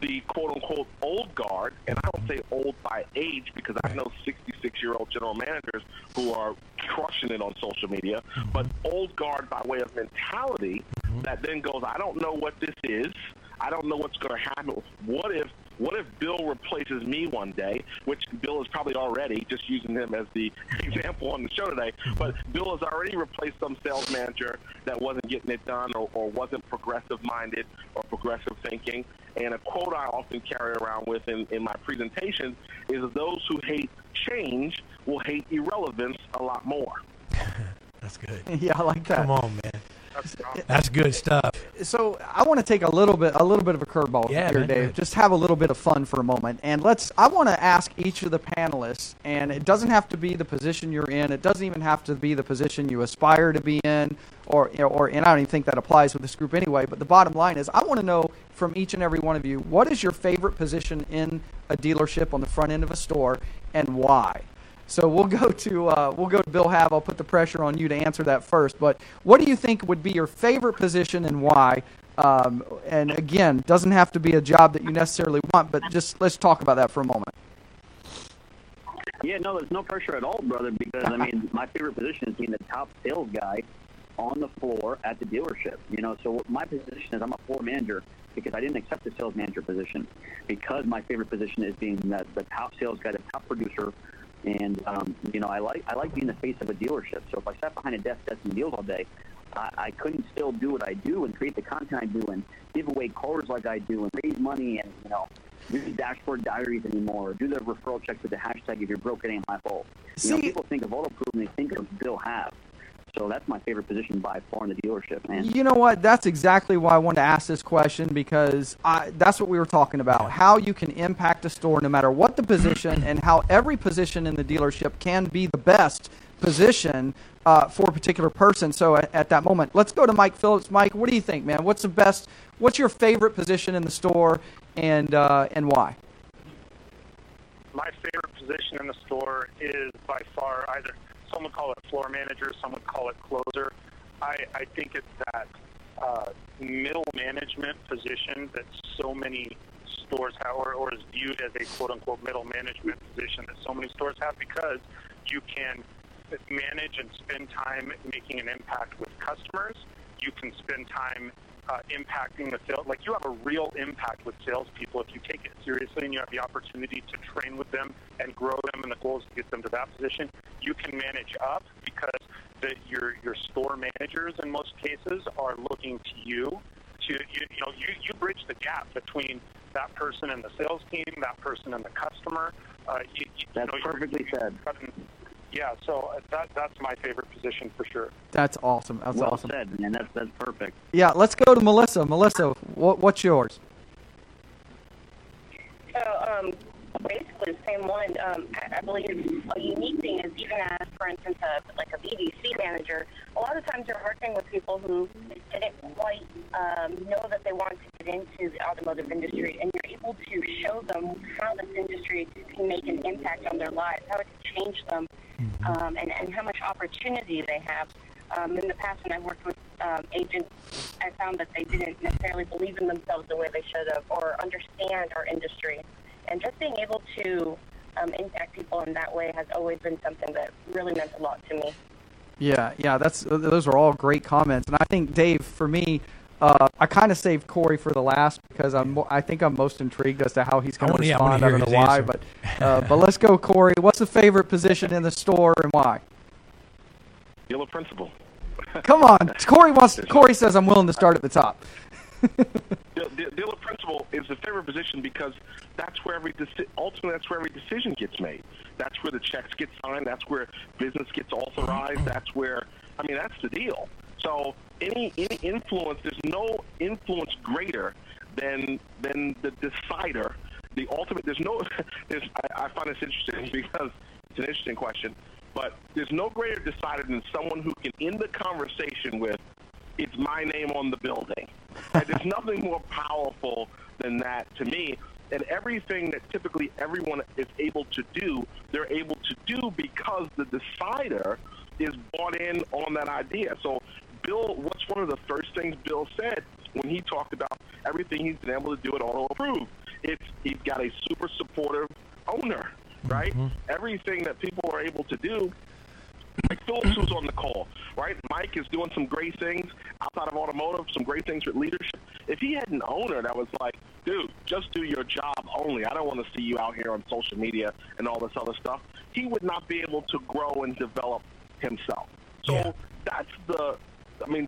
the quote-unquote old guard, and I don't say old by age because I know 66-year-old general managers who are crushing it on social media, but old guard by way of mentality that then goes, I don't know what this is. I don't know what's going to happen. What if Bill replaces me one day, which Bill is probably already, just using him as the example on the show today, but Bill has already replaced some sales manager that wasn't getting it done or wasn't progressive-minded or progressive thinking. And a quote I often carry around with in my presentations is those who hate change will hate irrelevance a lot more. That's good. Yeah, I like that. Come on, man. That's good stuff. So I want to take a little bit of a curveball here, Dave. Man. Just have a little bit of fun for a moment, and I want to ask each of the panelists, and it doesn't have to be the position you're in. It doesn't even have to be the position you aspire to be in, and I don't even think that applies with this group anyway. But the bottom line is, I want to know from each and every one of you, what is your favorite position in a dealership on the front end of a store, and why? So we'll go to Bill Hav. I'll put the pressure on you to answer that first. But what do you think would be your favorite position and why? And again, doesn't have to be a job that you necessarily want, but just let's talk about that for a moment. Yeah, no, there's no pressure at all, brother, because, I mean, my favorite position is being the top sales guy on the floor at the dealership. You know, so my position is I'm a floor manager because I didn't accept the sales manager position because my favorite position is being the top sales guy, the top producer. And, you know, I like being the face of a dealership. So if I sat behind a desk testing deals all day, I couldn't still do what I do and create the content I do and give away cars like I do and raise money and, you know, do dashboard diaries anymore, or do the referral checks with the hashtag if you're broke, it ain't my fault. You know, people think of Auto Approved and they think of Bill Half. So that's my favorite position by far in the dealership, man. You know what? That's exactly why I wanted to ask this question, because that's what we were talking about, how you can impact a store no matter what the position, and how every position in the dealership can be the best position for a particular person. So at that moment, let's go to Mike Phillips. Mike, what do you think, man? What's the best? What's your favorite position in the store, and why? My favorite position in the store is by far either – some would call it floor manager, some would call it closer. I think it's that middle management position that so many stores have, or is viewed as a quote-unquote middle management position that so many stores have, because you can manage and spend time making an impact with customers. You can spend time impacting the sales. Like, you have a real impact with salespeople if you take it seriously and you have the opportunity to train with them and grow them, and the goal is to get them to that position. You can manage up because your store managers in most cases are looking to you to bridge the gap between that person and the sales team, that person and the customer. That's perfectly said. Yeah, so that's my favorite position for sure. That's awesome. That's well awesome. Well said, man. That's perfect. Yeah, let's go to Melissa. Melissa, what's yours? So basically the same one. I believe a unique thing is, even as, for instance, a BDC manager, a lot of times you're working with people who didn't quite know that they wanted to get into the automotive industry, and you're able to show them how this industry can make an impact on their lives, how it can change them. And how much opportunity they have. In the past, when I worked with agents, I found that they didn't necessarily believe in themselves the way they should have, or understand our industry. And just being able to impact people in that way has always been something that really meant a lot to me. Yeah, those are all great comments. And I think, Dave, for me, I kind of saved Corey for the last, because I think I'm most intrigued as to how he's going to respond. I don't know why, but let's go, Corey. What's the favorite position in the store and why? Dealer principal. Come on, Corey wants. Corey says I'm willing to start at the top. Dealer principal is the favorite position because that's where ultimately every decision gets made. That's where the checks get signed. That's where business gets authorized. That's where that's the deal. So any influence, there's no influence greater than the decider, the ultimate. I find this interesting because it's an interesting question, but there's no greater decider than someone who can end the conversation with, "It's my name on the building." And there's nothing more powerful than that to me. And everything that typically everyone is able to do, they're able to do because the decider is bought in on that idea. So Bill, what's one of the first things Bill said when he talked about everything he's been able to do at Auto Approved? It's he's got a super supportive owner, right? Mm-hmm. Everything that people are able to do. Mike Phillips was on the call, right? Mike is doing some great things outside of automotive, some great things with leadership. If he had an owner that was like, "Dude, just do your job only. I don't want to see you out here on social media and all this other stuff," he would not be able to grow and develop himself. So yeah.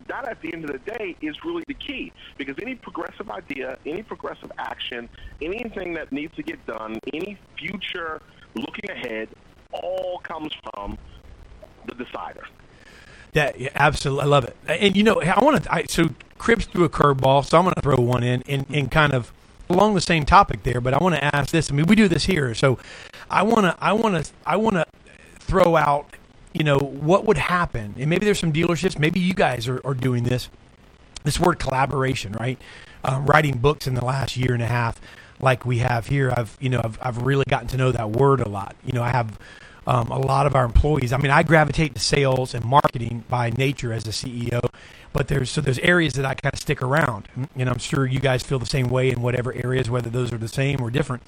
That at the end of the day is really the key, because any progressive idea, any progressive action, anything that needs to get done, any future looking ahead, all comes from the decider. Yeah, absolutely. I love it. And so Cribs threw a curveball, so I'm going to throw one in and kind of along the same topic there, but I want to ask this. We do this here. So I want to throw out, what would happen, and maybe there's some dealerships, maybe you guys are doing this word collaboration, right? Writing books in the last year and a half, like we have here, I've really gotten to know that word a lot. I have a lot of our employees. I gravitate to sales and marketing by nature as a CEO, but there's areas that I kind of stick around, and I'm sure you guys feel the same way in whatever areas, whether those are the same or different.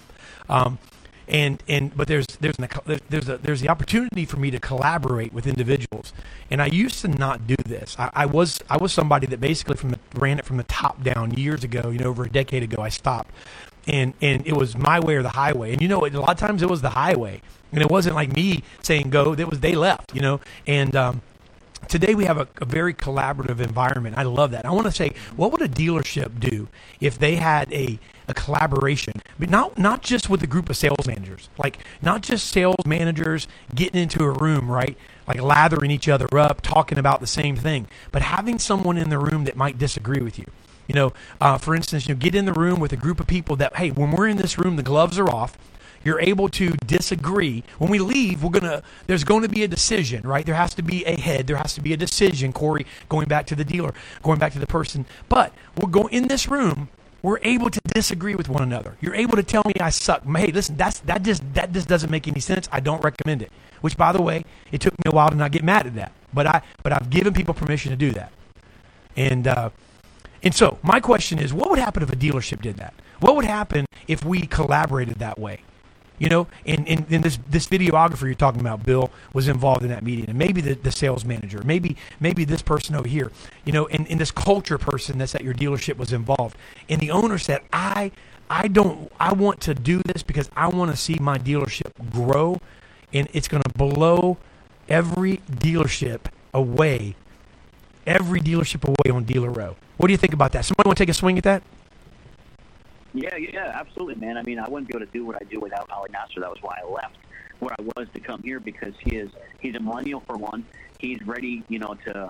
But there's the opportunity for me to collaborate with individuals, and I used to not do this. I was somebody that basically ran it from the top down years ago. Over a decade ago, I stopped, and it was my way or the highway. And a lot of times it was the highway, and it wasn't like me saying go. It was they left. Today we have a very collaborative environment. I love that. I want to say, what would a dealership do if they had a collaboration, but not just with a group of sales managers, like not just sales managers getting into a room, right? Like lathering each other up, talking about the same thing, but having someone in the room that might disagree with you. You know, for instance, you get in the room with a group of people that, hey, when we're in this room, the gloves are off. You're able to disagree. When we leave, there's going to be a decision, right? There has to be a head. There has to be a decision, Corey, going back to the dealer, going back to the person. But we'll go in this room. We're able to disagree with one another. You're able to tell me I suck. Hey, listen, that just doesn't make any sense. I don't recommend it. Which, by the way, it took me a while to not get mad at that. But I've given people permission to do that. And so my question is, what would happen if a dealership did that? What would happen if we collaborated that way? You know, and this videographer you're talking about, Bill, was involved in that meeting. And maybe the sales manager, maybe this person over here, you know, and this culture person that's at your dealership was involved. And the owner said, I want to do this because I want to see my dealership grow. And it's going to blow every dealership away on Dealer Row. What do you think about that? Somebody want to take a swing at that? Yeah, absolutely, man. I mean, I wouldn't be able to do what I do without Ali Master. That was why I left where I was to come here, because he's a millennial for one. He's ready, you know, to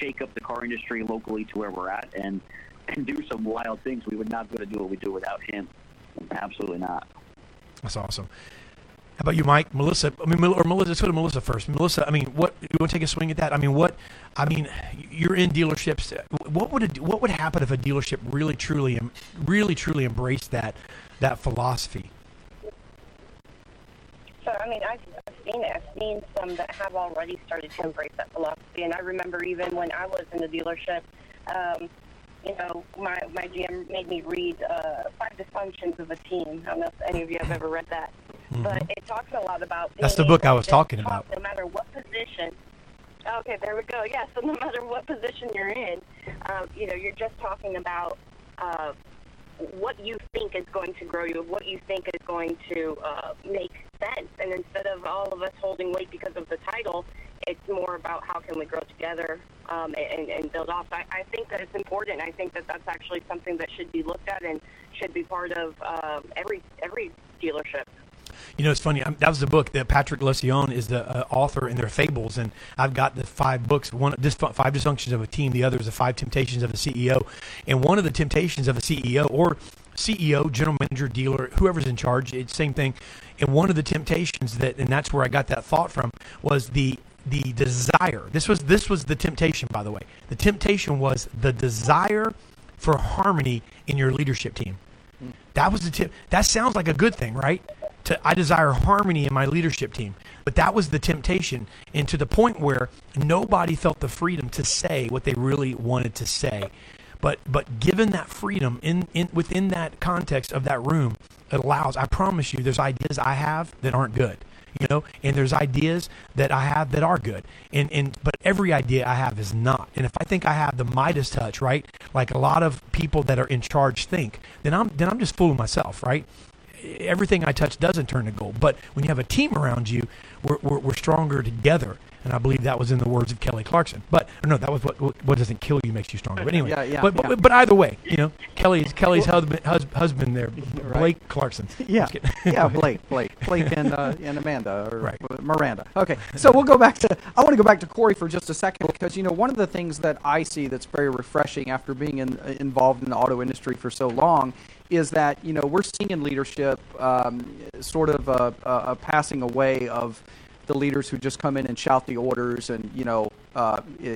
shake up the car industry locally to where we're at and do some wild things. We would not be able to do what we do without him. Absolutely not. That's awesome. How about you, Mike? Melissa? I mean, or Melissa? Let's go to Melissa first. Melissa, I mean, what? You want to take a swing at that? I mean, what? I mean, you're in dealerships. What would happen if a dealership really truly embraced that philosophy? So, I mean, I've seen some that have already started to embrace that philosophy, and I remember even when I was in the dealership, you know, my GM made me read Five Dysfunctions of a Team. I don't know if any of you have ever read that. Mm-hmm. But it talks a lot about being. That's the book I was talking about. No matter what position. Okay, there we go. Yeah, so no matter what position you're in, you know, you're just talking about what you think is going to grow you, what you think is going to make sense. And instead of all of us holding weight because of the title, it's more about how can we grow together and build off. I think that it's important. I think that that's actually something that should be looked at and should be part of every dealership. You know, it's funny. That was the book that Patrick Lencioni is the author, in their Fables, and I've got the five books. One, Five Dysfunctions of a Team. The other is the Five Temptations of a CEO. And one of the temptations of a CEO, or CEO, general manager, dealer, whoever's in charge, it's the same thing. And one of the temptations and that's where I got that thought from, was the desire. This was the temptation, by the way. The temptation was the desire for harmony in your leadership team. That was the tip. That sounds like a good thing, right? I desire harmony in my leadership team. But that was the temptation, and to the point where nobody felt the freedom to say what they really wanted to say. But given that freedom within that context of that room, it allows, I promise you, there's ideas I have that aren't good, you know, and there's ideas that I have that are good. But every idea I have is not. And if I think I have the Midas touch, right, like a lot of people that are in charge think, then I'm just fooling myself, right? Everything I touch doesn't turn to gold. But when you have a team around you, we're stronger together. And I believe that was in the words of Kelly Clarkson. But no, that was what doesn't kill you makes you stronger. But anyway, But either way, you know, Kelly's husband there, right. Blake Clarkson. Yeah, Blake and Amanda, or right. Miranda. Okay, so we'll go back to. I want to go back to Corey for just a second, because you know, one of the things that I see that's very refreshing after being involved in the auto industry for so long is that, you know, we're seeing in leadership sort of a passing away of the leaders who just come in and shout the orders, and you know,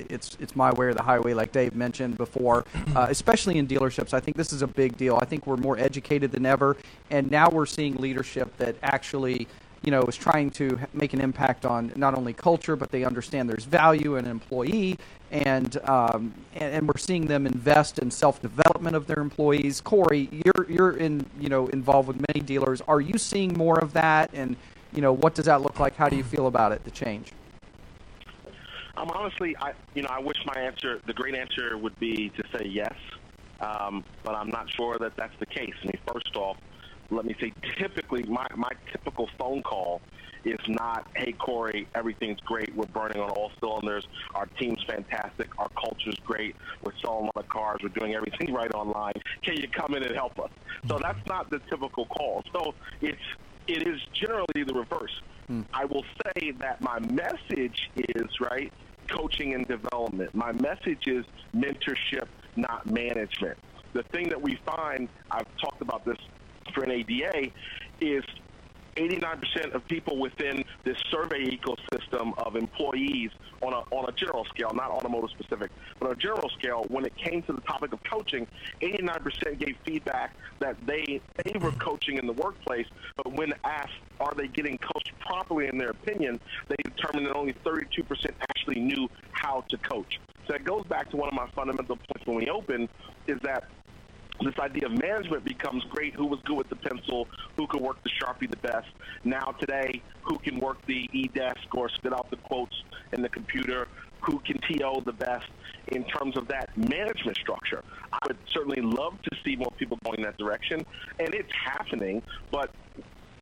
it's my way or the highway, like Dave mentioned before, especially in dealerships. I think this is a big deal. I think we're more educated than ever, and now we're seeing leadership that actually, you know, is trying to make an impact on not only culture, but they understand there's value in an employee, and we're seeing them invest in self-development of their employees. Corey, you're involved with many dealers. Are you seeing more of that? And you know, what does that look like? How do you feel about it, the change? Honestly, I wish the great answer would be to say yes, but I'm not sure that that's the case. I mean, first off, let me say, typically my typical phone call is not, hey, Corey, everything's great. We're burning on all cylinders. Our team's fantastic. Our culture's great. We're selling a lot of cars. We're doing everything right online. Can you come in and help us? So that's not the typical call. So it is generally the reverse. I will say that my message is, right, coaching and development. My message is mentorship, not management. The thing that we find, I've talked about this for an ADA, is 89% of people within this survey ecosystem of employees on a general scale, not automotive specific, but on a general scale, when it came to the topic of coaching, 89% gave feedback that they were coaching in the workplace, but when asked, are they getting coached properly in their opinion, they determined that only 32% actually knew how to coach. So it goes back to one of my fundamental points when we open, is that this idea of management becomes great. Who was good with the pencil? Who could work the Sharpie the best? Now today, who can work the e-desk or spit out the quotes in the computer? Who can TO the best in terms of that management structure? I would certainly love to see more people going that direction, and it's happening, but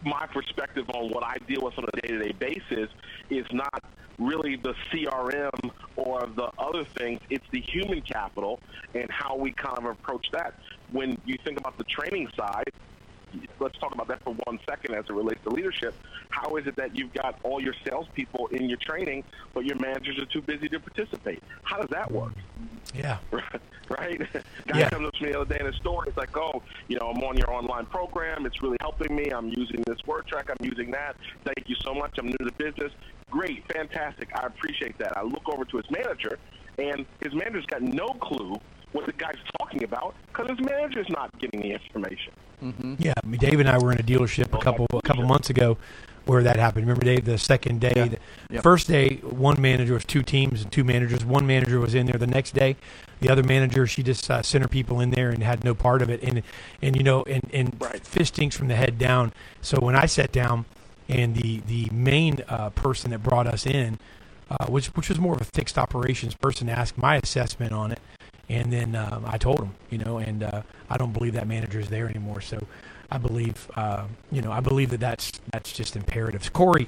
my perspective on what I deal with on a day-to-day basis is not really the CRM or the other things. It's the human capital and how we kind of approach that. When you think about the training side, let's talk about that for 1 second as it relates to leadership. How is it that you've got all your salespeople in your training, but your managers are too busy to participate? How does that work? Yeah. Right? Guy comes up to me the other day in a store, it's like, oh, you know, I'm on your online program. It's really helping me. I'm using this word track. I'm using that. Thank you so much. I'm new to business. Great. Fantastic. I appreciate that. I look over to his manager, and his manager's got no clue what the guy's talking about because his manager's not getting the information. Mm-hmm. Yeah, I mean, Dave and I were in a dealership a couple months ago where that happened. Remember, Dave, the second day, first day, one manager was two teams and two managers. One manager was in there the next day. The other manager, she just sent her people in there and had no part of it. And right. Fistings from the head down. So when I sat down, and the main person that brought us in, which was more of a fixed operations person, asked my assessment on it. And then I told him, I don't believe that manager is there anymore. So I believe, that that's just imperative. Corey,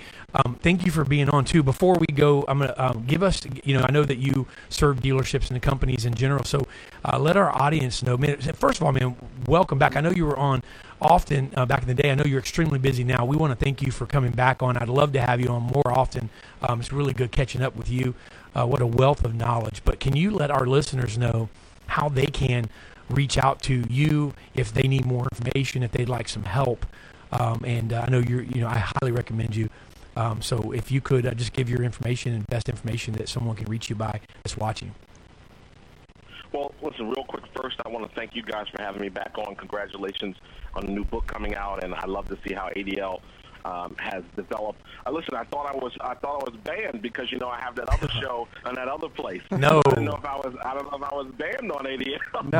thank you for being on too. Before we go, I'm going to give us, I know that you serve dealerships and the companies in general. So let our audience know, man, first of all, man, welcome back. I know you were on often back in the day. I know you're extremely busy now. We want to thank you for coming back on. I'd love to have you on more often. It's really good catching up with you. What a wealth of knowledge. But can you let our listeners know how they can reach out to you if they need more information, if they'd like some help? I know I highly recommend you. So if you could just give your information and best information that someone can reach you by that's watching. Well, listen, real quick, first, I want to thank you guys for having me back on. Congratulations on the new book coming out, and I love to see how ADL has developed. Listen, I thought I was banned because I have that other show and that other place. No, I don't know if I was banned on ADL.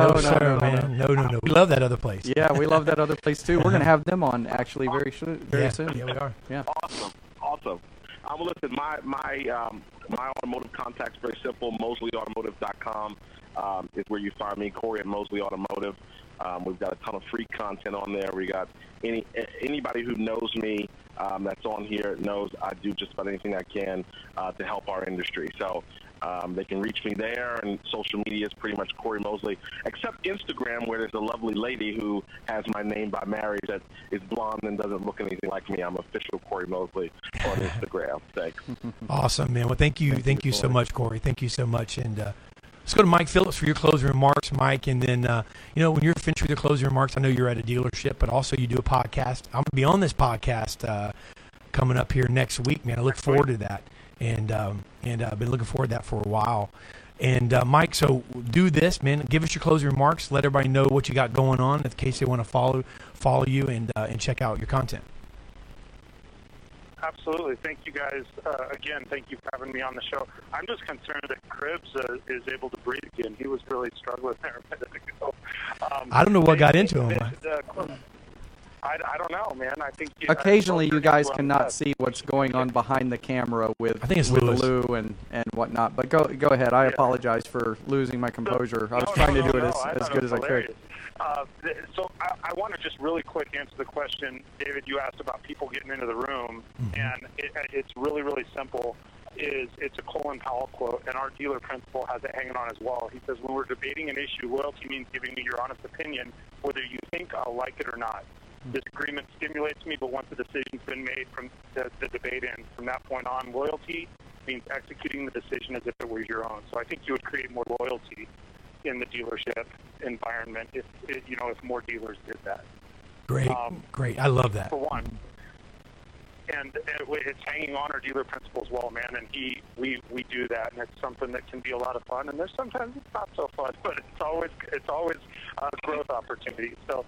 No. We love that other place. Yeah, we love that other place too. We're gonna have them on actually very soon. Yeah, we are. Yeah. Awesome. Listen, my automotive contact's very simple. mostlyautomotive.com is where you find me. Corey at Mosley Automotive. We've got a ton of free content on there. We got anybody who knows me that's on here knows I do just about anything I can to help our industry. So they can reach me there, and social media is pretty much Corey Mosley, except Instagram, where there's a lovely lady who has my name by marriage that is blonde and doesn't look anything like me. I'm official Corey Mosley on Instagram. Thanks. Awesome, man. Well, thank you. Thank you so much, Corey. Thank you so much. And let's go to Mike Phillips for your closing remarks, Mike. And then, when you're finished with your closing remarks, I know you're at a dealership, but also you do a podcast. I'm going to be on this podcast coming up here next week, man. I look forward to that. And I've been looking forward to that for a while. And, Mike, so do this, man. Give us your closing remarks. Let everybody know what you got going on in case they want to follow you and check out your content. Absolutely. Thank you, guys. Again, thank you for having me on the show. I'm just concerned that Cribs is able to breathe again. He was really struggling there a minute ago. I don't know what got into him. I don't know, man. I think occasionally you guys cannot see what's going on behind the camera with I think it's with Lou and whatnot. But go ahead. I apologize for losing my composure. I was trying to do it as good as I could. So I want to just really quick answer the question, David, you asked about people getting into the room, and it's really, really simple. It's a Colin Powell quote, and our dealer principal has it hanging on as well. He says, when we're debating an issue, loyalty means giving me your honest opinion, whether you think I'll like it or not. Disagreement stimulates me, but once the decision's been made from the debate ends, from that point on, loyalty means executing the decision as if it were your own. So I think you would create more loyalty in the dealership environment if more dealers did that. Great. I love that. For one. And it's hanging on our dealer principal as well, man. And we do that, and it's something that can be a lot of fun. And there's sometimes it's not so fun, but it's always a growth opportunity. So,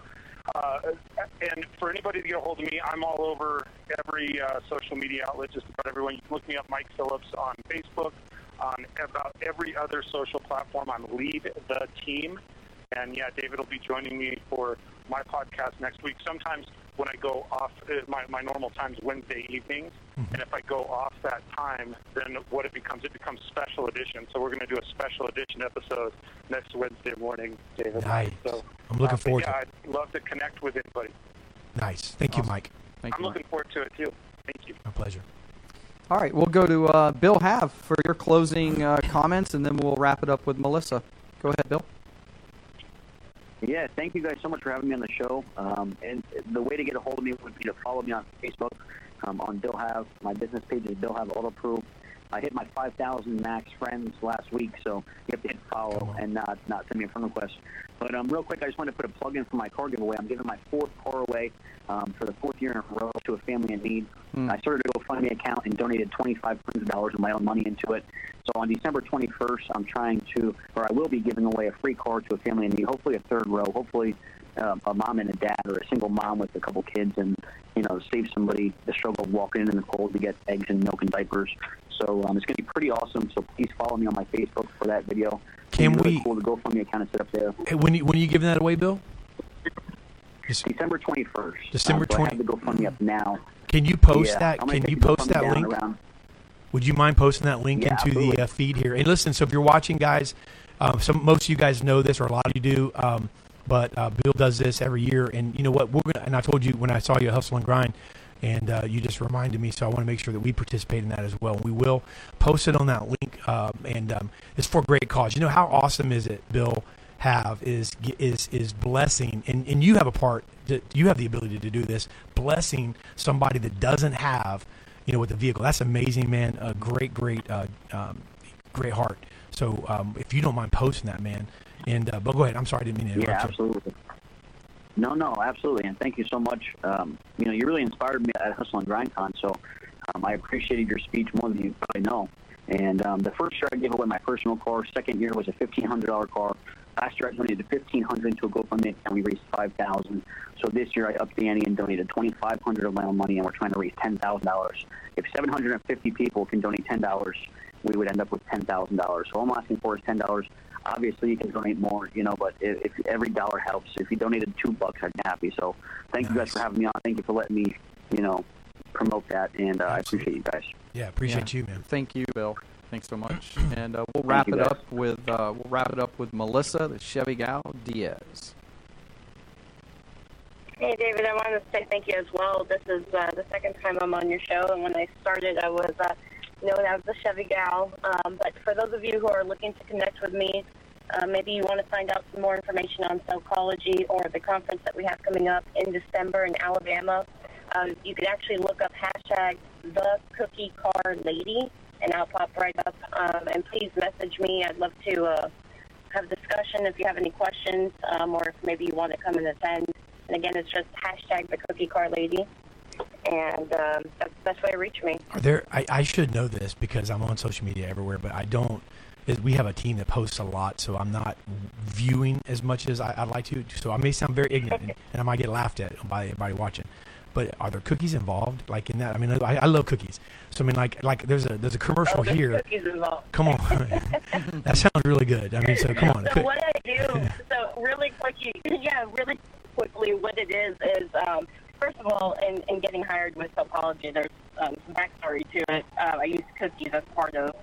and for anybody to get a hold of me, I'm all over every social media outlet. Just about everyone. You can look me up, Mike Phillips, on Facebook. On about every other social platform, I'm Lead the Team. And yeah, David will be joining me for my podcast next week. Sometimes when I go off, my normal time's Wednesday evenings, and if I go off that time, then what it becomes special edition. So we're going to do a special edition episode next Wednesday morning, David. Nice. So I'm looking forward to it. I'd love to connect with everybody. Nice. Thank you, Mike. I'm looking forward to it too. Thank you. My pleasure. All right, we'll go to Bill Have for your closing comments, and then we'll wrap it up with Melissa. Go ahead, Bill. Yeah, thank you guys so much for having me on the show. And the way to get a hold of me would be to follow me on Facebook on Bill Have. My business page is Bill Have Auto Approved. I hit my 5,000 max friends last week, so you have to hit follow and not send me a friend request. But real quick, I just wanted to put a plug in for my car giveaway. I'm giving my fourth car away for the fourth year in a row to a family in need. I started a GoFundMe account and donated $2,500 of my own money into it. So on December 21st, I will be giving away a free car to a family in need, hopefully a third row, hopefully a mom and a dad or a single mom with a couple kids, and, save somebody the struggle of walking in the cold to get eggs and milk and diapers. So it's going to be pretty awesome. So please follow me on my Facebook for that video. The GoFundMe account is set up there. Hey, when are you giving that away, Bill? December 21st. So I have the GoFundMe up now. Can you post that? Can you post that link? Would you mind posting that link into the feed here? And listen, so if you're watching, guys, most of you guys know this, or a lot of you do. But Bill does this every year, and you know what? And I told you when I saw you at Hustle and Grind, and you just reminded me, so I want to make sure that we participate in that as well. We will post it on that link, and it's for great cause. You know how awesome is it, Bill? Is blessing, and you have a part. You have the ability to do this, blessing somebody that doesn't have, with the vehicle. That's amazing, man. A great heart. So if you don't mind posting that, man. And but go ahead. I'm sorry, I didn't mean to interrupt you. Absolutely. No, absolutely. And thank you so much. You really inspired me at Hustle and GrindCon. So I appreciated your speech more than you probably know. And the first year I gave away my personal car. Second year was a $1,500 car. Last year I donated $1,500 into a GoFundMe, and we raised $5,000. So this year I upped the ante and donated $2,500 of my own money, and we're trying to raise $10,000. If 750 people can donate $10, we would end up with $10,000. So all I'm asking for is $10. Obviously, you can donate more, but if every dollar helps. If you donated $2, I'd be happy. So thank you guys for having me on. Thank you for letting me, promote that, and I appreciate you guys. Yeah, appreciate you, man. Thank you, Bill. Thanks so much. And we'll wrap it up with Melissa, the Chevy gal, Diaz. Hey, David, I wanted to say thank you as well. This is the second time I'm on your show, and when I started, I was known as the Chevy gal. But for those of you who are looking to connect with me, maybe you want to find out some more information on Hillcology or the conference that we have coming up in December in Alabama. You could actually look up #TheCookieCarLady, and I'll pop right up. And please message me. I'd love to have a discussion if you have any questions, or if maybe you want to come and attend. And again, it's just #TheCookieCarLady. And that's the best way to reach me. I should know this because I'm on social media everywhere, but I don't. We have a team that posts a lot, so I'm not viewing as much as I'd like to. So I may sound very ignorant, and I might get laughed at by everybody watching. But are there cookies involved, like in that? I mean, I love cookies. So I mean, like there's a commercial here. Cookies involved. Come on, that sounds really good. I mean, so come on. So what I do, really quickly, what it is. First of all, in getting hired with Hillcology, there's some backstory to it. I use cookies as part of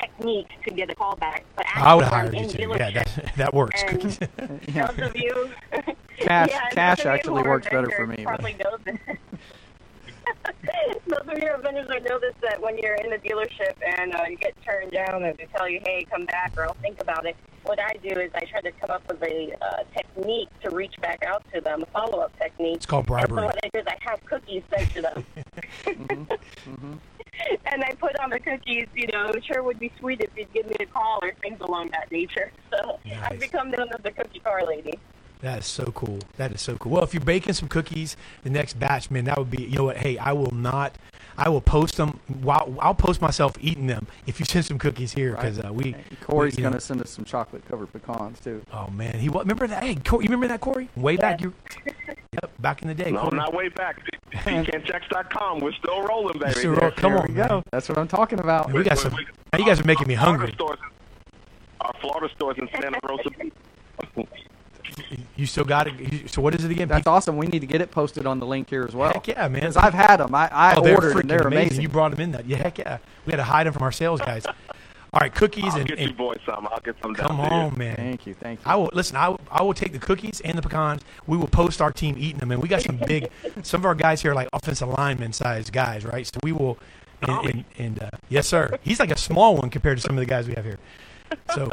technique to get a call back. But I would hire you too. Yeah, that works. Yeah. Those of you, cash actually works better for me. Probably knows this. Those of your vendors that know this, that when you're in the dealership and you get turned down and they tell you, hey, come back or I'll think about it, what I do is I try to come up with a technique to reach back out to them, a follow-up technique. It's called bribery. So what I do is I have cookies sent to them. And I put on the cookies, you know, sure would be sweet if you'd give me a call or things along that nature. So nice. I've become known as the cookie car lady. That is so cool. That is so cool. Well, if you're baking some cookies, the next batch, man, that would be, you know what, hey, I will post them. I'll post myself eating them if you send some cookies here. Because Corey's going to send us some chocolate-covered pecans, too. Oh, man. Remember that? Hey, Corey, you remember that, Corey? Way back. Back in the day. No, Corey. Not way back. PecanJax.com. We're still rolling, baby. Still rolling. Come on, go. That's what I'm talking about. Man, now you guys are making me hungry. Our Florida stores in Santa Rosa. You still got it. So what is it again? That's awesome. We need to get it posted on the link here as well. Heck yeah, man. Because I've had them. I ordered and they're amazing. You brought them in that. Yeah, heck yeah. We had to hide them from our sales guys. All right, cookies. I'll get you boys some. I'll get some down. Come on, man. Thank you. Thank you. I will take the cookies and the pecans. We will post our team eating them. And we got some of our guys here are like offensive lineman sized guys, right? So we will. And yes, sir. He's like a small one compared to some of the guys we have here. So.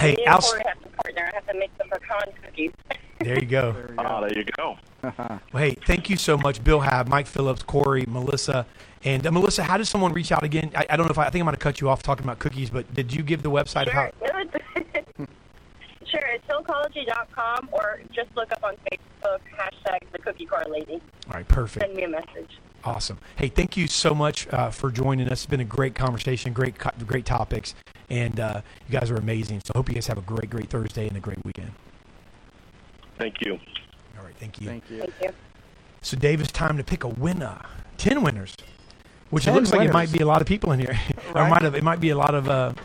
Hey, Corey has to partner. I have to make some pecan cookies. There you go. There you go. Well, hey, thank you so much, Bill Hab, Mike Phillips, Corey, Melissa. And Melissa, how does someone reach out again? I don't know if I think I'm going to cut you off talking about cookies, but did you give the website? Sure. Sure, it's hillcology.com or just look up on Facebook, #thecookiecardlady. All right, perfect. Send me a message. Awesome. Hey, thank you so much for joining us. It's been a great conversation, great topics, and you guys are amazing. So I hope you guys have a great Thursday and a great weekend. Thank you. All right, thank you. Thank you. So, Dave, it's time to pick a winner. 10 winners, which it looks like it might be a lot of people in here. Right? Or it might be a lot of those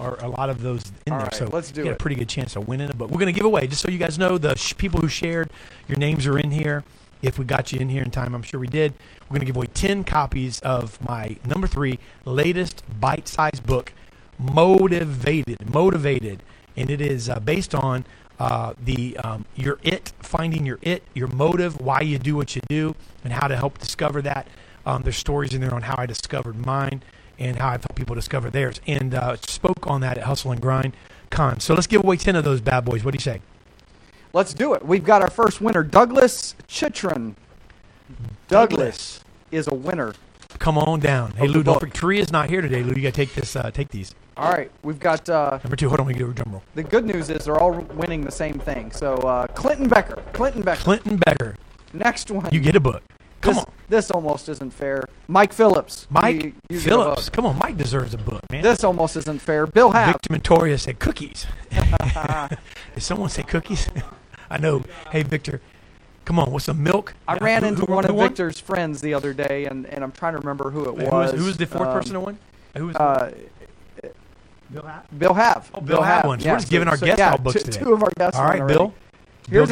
in there. Right, so let's do it. You get a pretty good chance of winning. But we're going to give away, just so you guys know, the people who shared, your names are in here. If we got you in here in time, I'm sure we did. We're going to give away 10 copies of my number 3 latest bite-sized book, Motivated. And it is based on finding your motive, why you do what you do, and how to help discover that. There's stories in there on how I discovered mine and how I've helped people discover theirs. And spoke on that at Hustle and Grind Con. So let's give away 10 of those bad boys. What do you say? Let's do it. We've got our first winner, Douglas Chitron. Douglas is a winner. Come on down. Hey, Lou, don't forget, Korea's not here today. Lou, you got to take these. All right. We've got... number 2. Hold on. We can do a drum roll. The good news is they're all winning the same thing. So Clinton Becker. Next one. You get a book. Come on. This almost isn't fair. Mike Phillips. Mike Phillips. Come on. Mike deserves a book, man. This almost isn't fair. Bill Happ. Victor Mentoria said cookies. Did someone say cookies? I know. Hey, Victor, come on, what's some milk? I ran into one of Victor's friends the other day, and I'm trying to remember who it was. Who was the fourth person that won? Who was Bill Hav? Bill Hav. Oh, Bill Hav won. We're just giving our guests all books today. Two of our guests won already. All right, Bill.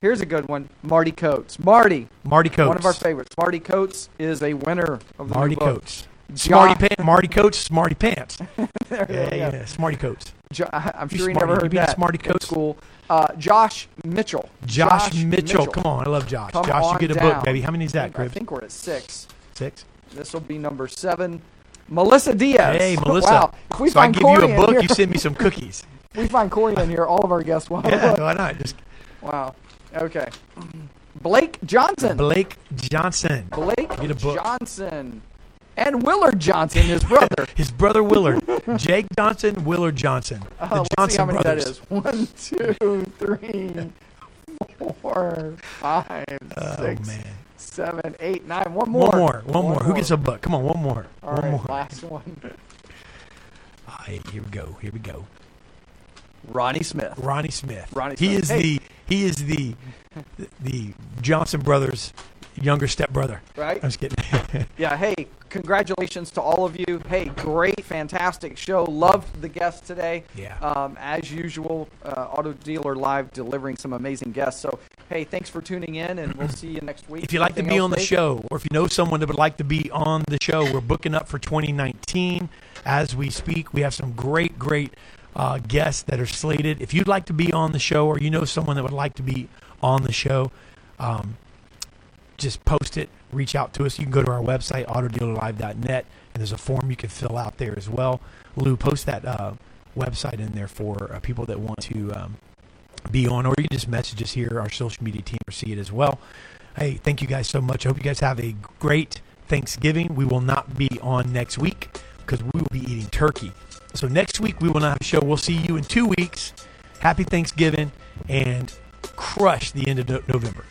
Here's a good one. Marty Coates. Marty Coates. One of our favorites. Marty Coates is a winner of the Marty Coates. Marty Coates, Smarty Pants. Yeah, Smarty Coates. I'm sure you never heard that. Smarty Coates. Cool. Josh Mitchell. Josh Mitchell. Come on. I love Josh. Josh, you get a book, baby. How many is that, Chris? I think we're at 6. 6? This will be number 7. Melissa Diaz. Hey, Melissa. Wow. So I give Corey you a book, you send me some cookies. We find Corey in here, all of our guests want a book. Why not? Wow. Okay. Blake Johnson. And Willard Johnson, his brother. His brother Willard. Jake Johnson, Willard Johnson. The Johnson see how many brothers. That is. 1, 2, 3, 4, 5, 6, 7, 8, 9. One more. Who gets a buck? Come on, one more. All right, last one. All right, here we go. Ronnie Smith. He is the Johnson Brothers younger stepbrother. Right? I'm just kidding. Yeah. Hey, congratulations to all of you. Hey, great, fantastic show. Loved the guests today. Yeah. As usual, Auto Dealer Live delivering some amazing guests. So, hey, thanks for tuning in, and we'll see you next week. If you'd like to be on the show, or if you know someone that would like to be on the show, we're booking up for 2019 as we speak. We have some great, great guests that are slated. If you'd like to be on the show, or you know someone that would like to be on the show, just post it, reach out to us. You can go to our website, autodealerlive.net, and there's a form you can fill out there as well. Lou, post that website in there for people that want to be on, or you can just message us here. Our social media team will see it as well. Hey, thank you guys so much. I hope you guys have a great Thanksgiving. We will not be on next week because we will be eating turkey. So next week we will not have a show. We'll see you in 2 weeks. Happy Thanksgiving, and crush the end of November.